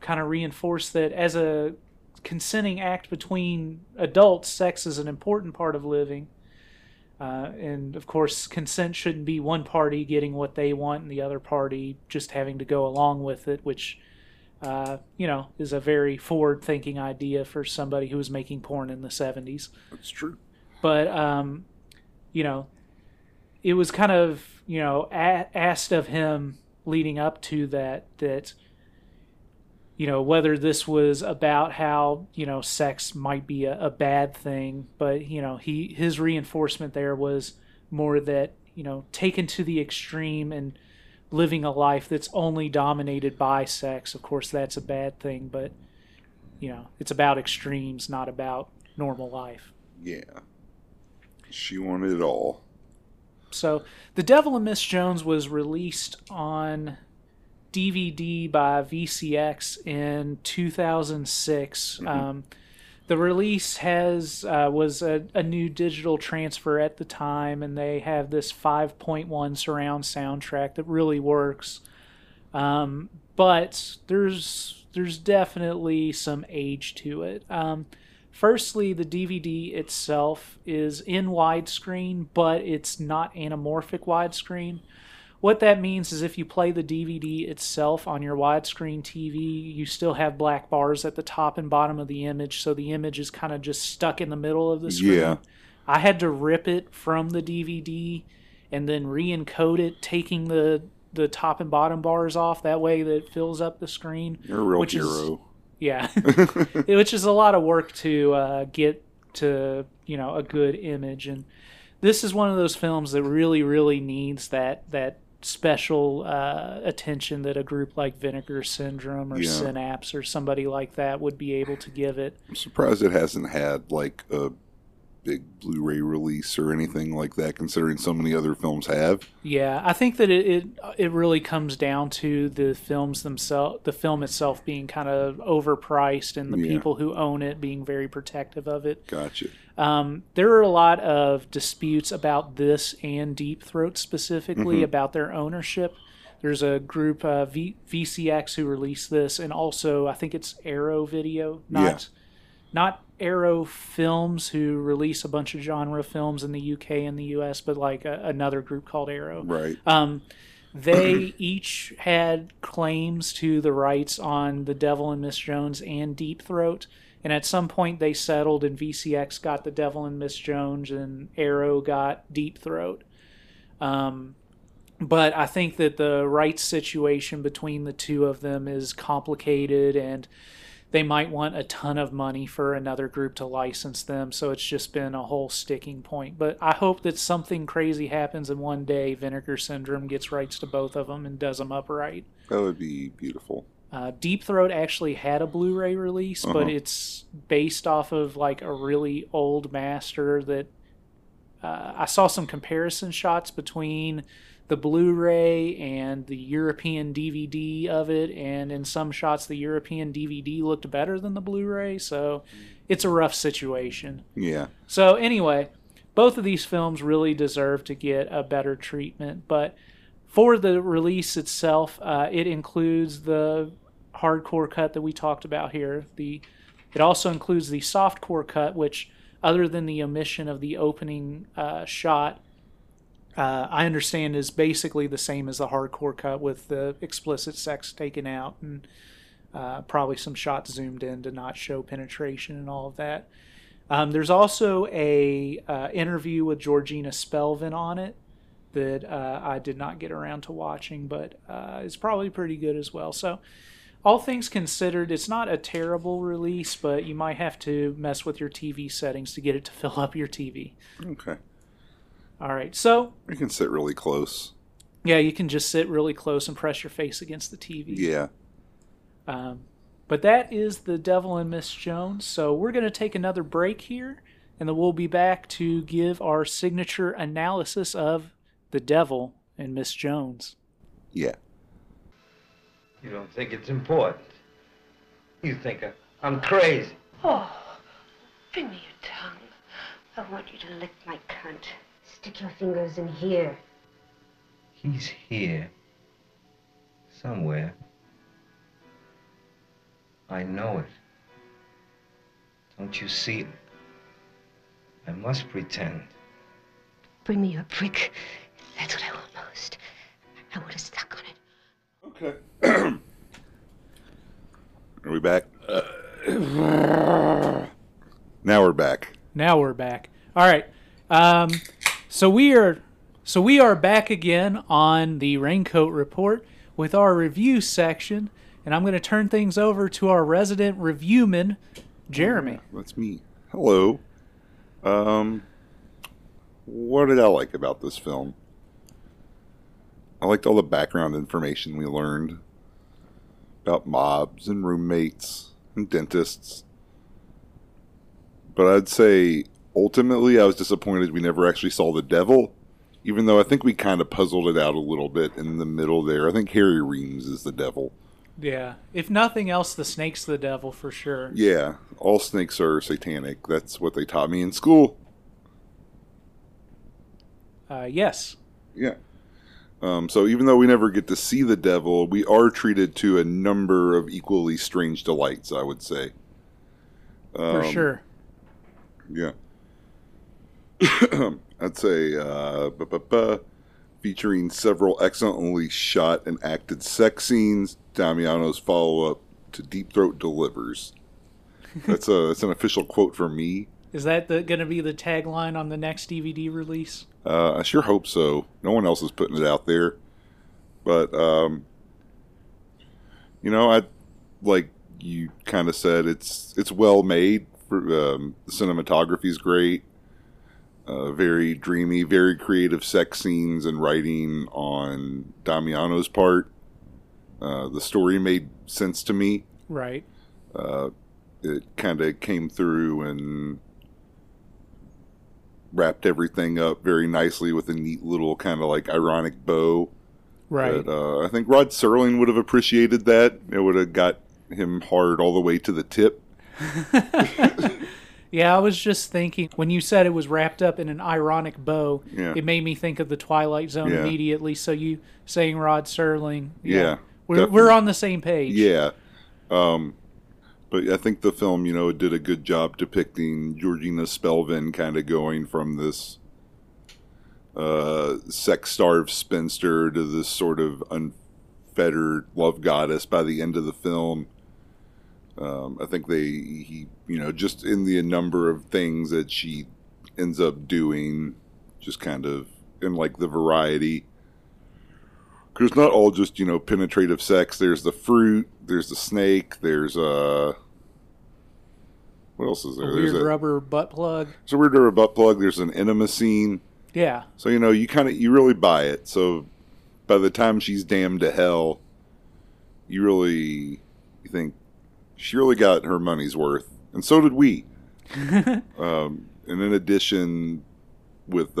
kind of reinforced that as a consenting act between adults, sex is an important part of living. And, of course, consent shouldn't be one party getting what they want and the other party just having to go along with it, which, is a very forward-thinking idea for somebody who was making porn in the 70s. That's true. But, it was kind of, asked of him leading up to that whether this was about how, sex might be a bad thing, but, his reinforcement there was more that, taken to the extreme and living a life that's only dominated by sex. Of course, that's a bad thing, but, it's about extremes, not about normal life. Yeah. She wanted it all. So, The Devil in Miss Jones was released on DVD by VCX in 2006. Mm-hmm. The release was a new digital transfer at the time, and they have this 5.1 surround soundtrack that really works. But there's definitely some age to it. Firstly, the DVD itself is in widescreen, but it's not anamorphic widescreen. What that means is if you play the DVD itself on your widescreen TV, you still have black bars at the top and bottom of the image, so the image is kind of just stuck in the middle of the screen. Yeah. I had to rip it from the DVD and then re-encode it, taking the top and bottom bars off. That way that it fills up the screen. You're a real hero. Which is a lot of work to get to, a good image. And this is one of those films that really, really needs that special attention that a group like Vinegar Syndrome or Synapse or somebody like that would be able to give it. I'm surprised it hasn't had like a big Blu-ray release or anything like that, considering so many other films have. Yeah, I think that it really comes down to the film itself being kind of overpriced and the people who own it being very protective of it. Gotcha. There are a lot of disputes about this and Deep Throat specifically, mm-hmm. about their ownership. There's a group, VCX, who released this, and also I think it's Arrow Video, not Arrow Films, who release a bunch of genre films in the UK and the US, but like another group called Arrow. Right. They each had claims to the rights on The Devil and Miss Jones and Deep Throat. And at some point they settled, and VCX got The Devil and Miss Jones and Arrow got Deep Throat. But I think that the rights situation between the two of them is complicated, and they might want a ton of money for another group to license them, so it's just been a whole sticking point. But I hope that something crazy happens and one day Vinegar Syndrome gets rights to both of them and does them up right. That would be beautiful. Deep Throat actually had a Blu-ray release, but it's based off of like a really old master that I saw some comparison shots between the Blu-ray and the European DVD of it, and in some shots the European DVD looked better than the Blu-ray, so it's a rough situation. Yeah. So anyway, both of these films really deserve to get a better treatment, but for the release itself, it includes the hardcore cut that we talked about here. It also includes the softcore cut, which, other than the omission of the opening shot, I understand is basically the same as the hardcore cut, with the explicit sex taken out and probably some shots zoomed in to not show penetration and all of that. There's also a interview with Georgina Spelvin on it that I did not get around to watching, but it's probably pretty good as well. So all things considered, it's not a terrible release, but you might have to mess with your TV settings to get it to fill up your TV. Okay. All right, so you can sit really close. Yeah, you can just sit really close and press your face against the TV. Yeah. But that is The Devil in Miss Jones, so we're going to take another break here, and then we'll be back to give our signature analysis of The Devil in Miss Jones. Yeah. You don't think it's important. You think I'm crazy. Oh, bring me your tongue. I want you to lick my cunt. Stick your fingers in here. He's here. Somewhere. I know it. Don't you see it? I must pretend. Bring me your prick. That's what I want most. I want to suck on it. Okay. Are we back? Now we're back. Now we're back. All right. So we are back again on the Raincoat Report with our review section, and I'm going to turn things over to our resident reviewman, Jeremy. Oh, that's me. Hello. What did I like about this film? I liked all the background information we learned about mobs and roommates and dentists. But I'd say ultimately I was disappointed we never actually saw the devil, even though I think we kind of puzzled it out a little bit in the middle there. I think Harry Reams is the devil. Yeah. If nothing else, the snake's the devil for sure. Yeah. All snakes are satanic. That's what they taught me in school. Yes. Yeah. So even though we never get to see the devil, we are treated to a number of equally strange delights, I would say. For sure. Yeah. I'd say featuring several excellently shot and acted sex scenes, Damiano's follow-up to Deep Throat delivers. That's an official quote from me. Is that going to be the tagline on the next DVD release? I sure hope so. No one else is putting it out there. But, like you kind of said, it's well made. The cinematography is great. Very dreamy, very creative sex scenes and writing on Damiano's part. The story made sense to me. Right. It kind of came through and wrapped everything up very nicely with a neat little kind of like ironic bow. Right. But, I think Rod Serling would have appreciated that. It would have got him hard all the way to the tip. Yeah, I was just thinking, when you said it was wrapped up in an ironic bow, It made me think of The Twilight Zone immediately. So you saying Rod Serling. Yeah. We're on the same page. Yeah. But I think the film, it did a good job depicting Georgina Spelvin kind of going from this sex-starved spinster to this sort of unfettered love goddess by the end of the film. I think just in the number of things that she ends up doing, just kind of in like the variety. Because it's not all just, penetrative sex. There's the fruit, there's the snake, there's What else is there? There's a weird rubber butt plug. There's an enema scene. Yeah. So, you know, you really buy it. So by the time she's damned to hell, you think she really got her money's worth. And so did we. And in addition, with,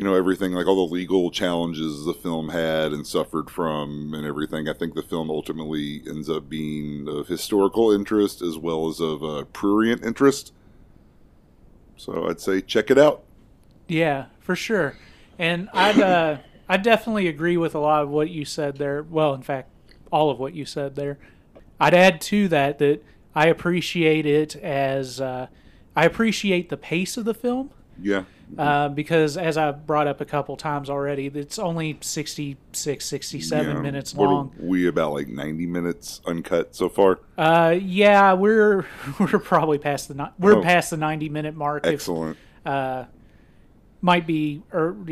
everything, like all the legal challenges the film had and suffered from and everything, I think the film ultimately ends up being of historical interest as well as of prurient interest. So I'd say check it out. Yeah, for sure. And I definitely agree with a lot of what you said there. Well, in fact, all of what you said there. I'd add to that I appreciate it as... I appreciate the pace of the film. Yeah. Because as I brought up a couple times already, it's only 66, 67 minutes long. We about 90 minutes uncut so far. Yeah, we're probably past the 90 minute mark. Excellent. Once we cut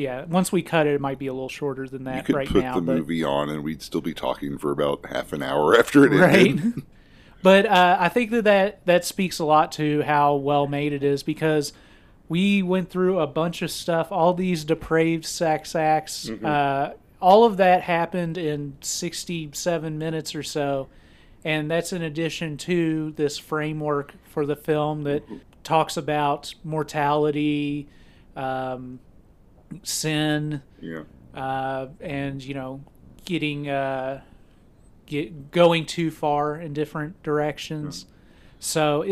it, it might be a little shorter than that right now. You could put the movie on and we'd still be talking for about half an hour after it ended. Right. But I think that speaks a lot to how well made it is, because we went through a bunch of stuff, all these depraved sex acts, mm-hmm. All of that happened in 67 minutes or so, and that's in addition to this framework for the film that mm-hmm. talks about mortality, sin, and getting... going too far in different directions. Yeah. So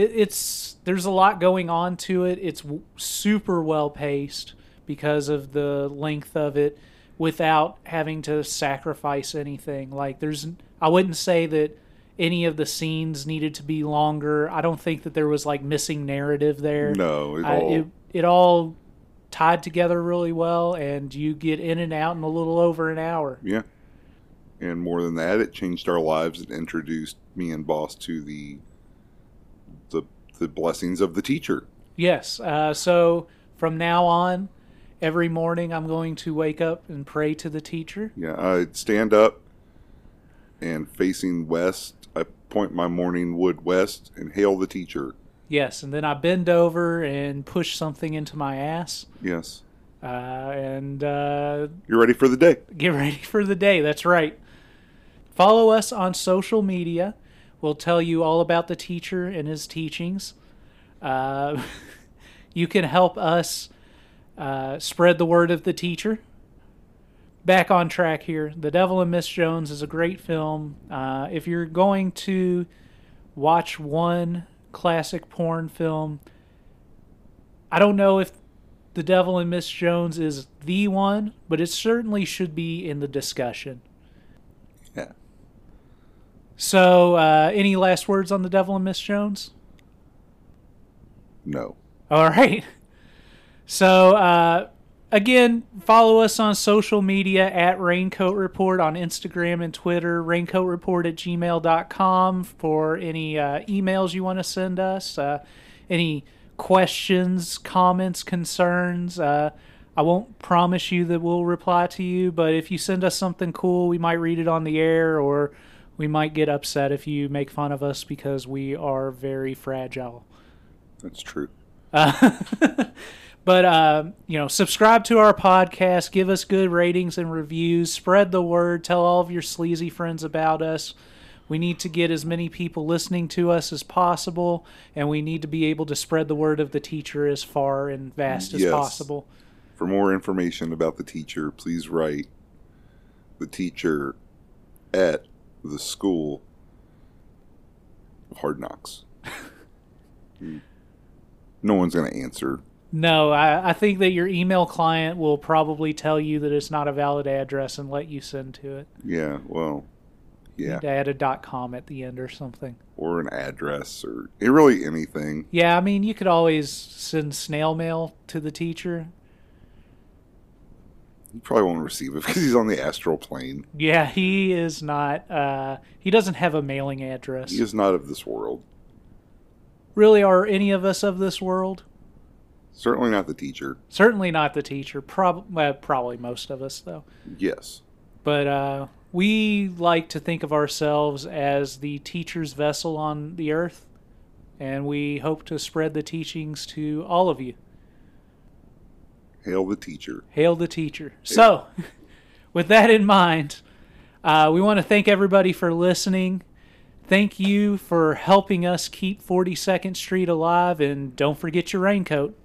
there's a lot going on to it. It's super well paced because of the length of it without having to sacrifice anything. Like I wouldn't say that any of the scenes needed to be longer. I don't think that there was missing narrative there. No, it all tied together really well, and you get in and out in a little over an hour. Yeah. And more than that, it changed our lives. It introduced me and Boss to the blessings of the teacher. Yes. So from now on, every morning I'm going to wake up and pray to the teacher. Yeah, I'd stand up and facing west, I point my morning wood west and hail the teacher. Yes, and then I bend over and push something into my ass. Yes. You're ready for the day. Get ready for the day. That's right. Follow us on social media. We'll tell you all about the teacher and his teachings. You can help us spread the word of the teacher. Back on track here. The Devil in Miss Jones is a great film. If you're going to watch one classic porn film, I don't know if The Devil in Miss Jones is the one, but it certainly should be in the discussion. Yeah. So, any last words on The Devil in Miss Jones? No. All right. So, again, follow us on social media at Raincoat Report on Instagram and Twitter, raincoatreport@gmail.com for any emails you want to send us, any questions, comments, concerns. I won't promise you that we'll reply to you, but if you send us something cool, we might read it on the air, or we might get upset if you make fun of us because we are very fragile. That's true. But, subscribe to our podcast, give us good ratings and reviews, spread the word, tell all of your sleazy friends about us. We need to get as many people listening to us as possible, and we need to be able to spread the word of the teacher as far and vast as possible. For more information about the teacher, please write the teacher at the School of Hard Knocks. No one's going to answer. No, I think that your email client will probably tell you that it's not a valid address and let you send to it. Yeah, well... Yeah. You'd add a .com at the end or something. Or an address or really anything. Yeah, I mean, you could always send snail mail to the teacher. You probably won't receive it because he's on the astral plane. Yeah, he is not. He doesn't have a mailing address. He is not of this world. Really, are any of us of this world? Certainly not the teacher. Certainly not the teacher. Probably most of us, though. Yes. But, we like to think of ourselves as the teacher's vessel on the earth. and we hope to spread the teachings to all of you. Hail the teacher. Hail the teacher. Hail. So, with that in mind, we want to thank everybody for listening. Thank you for helping us keep 42nd Street alive, and don't forget your raincoat.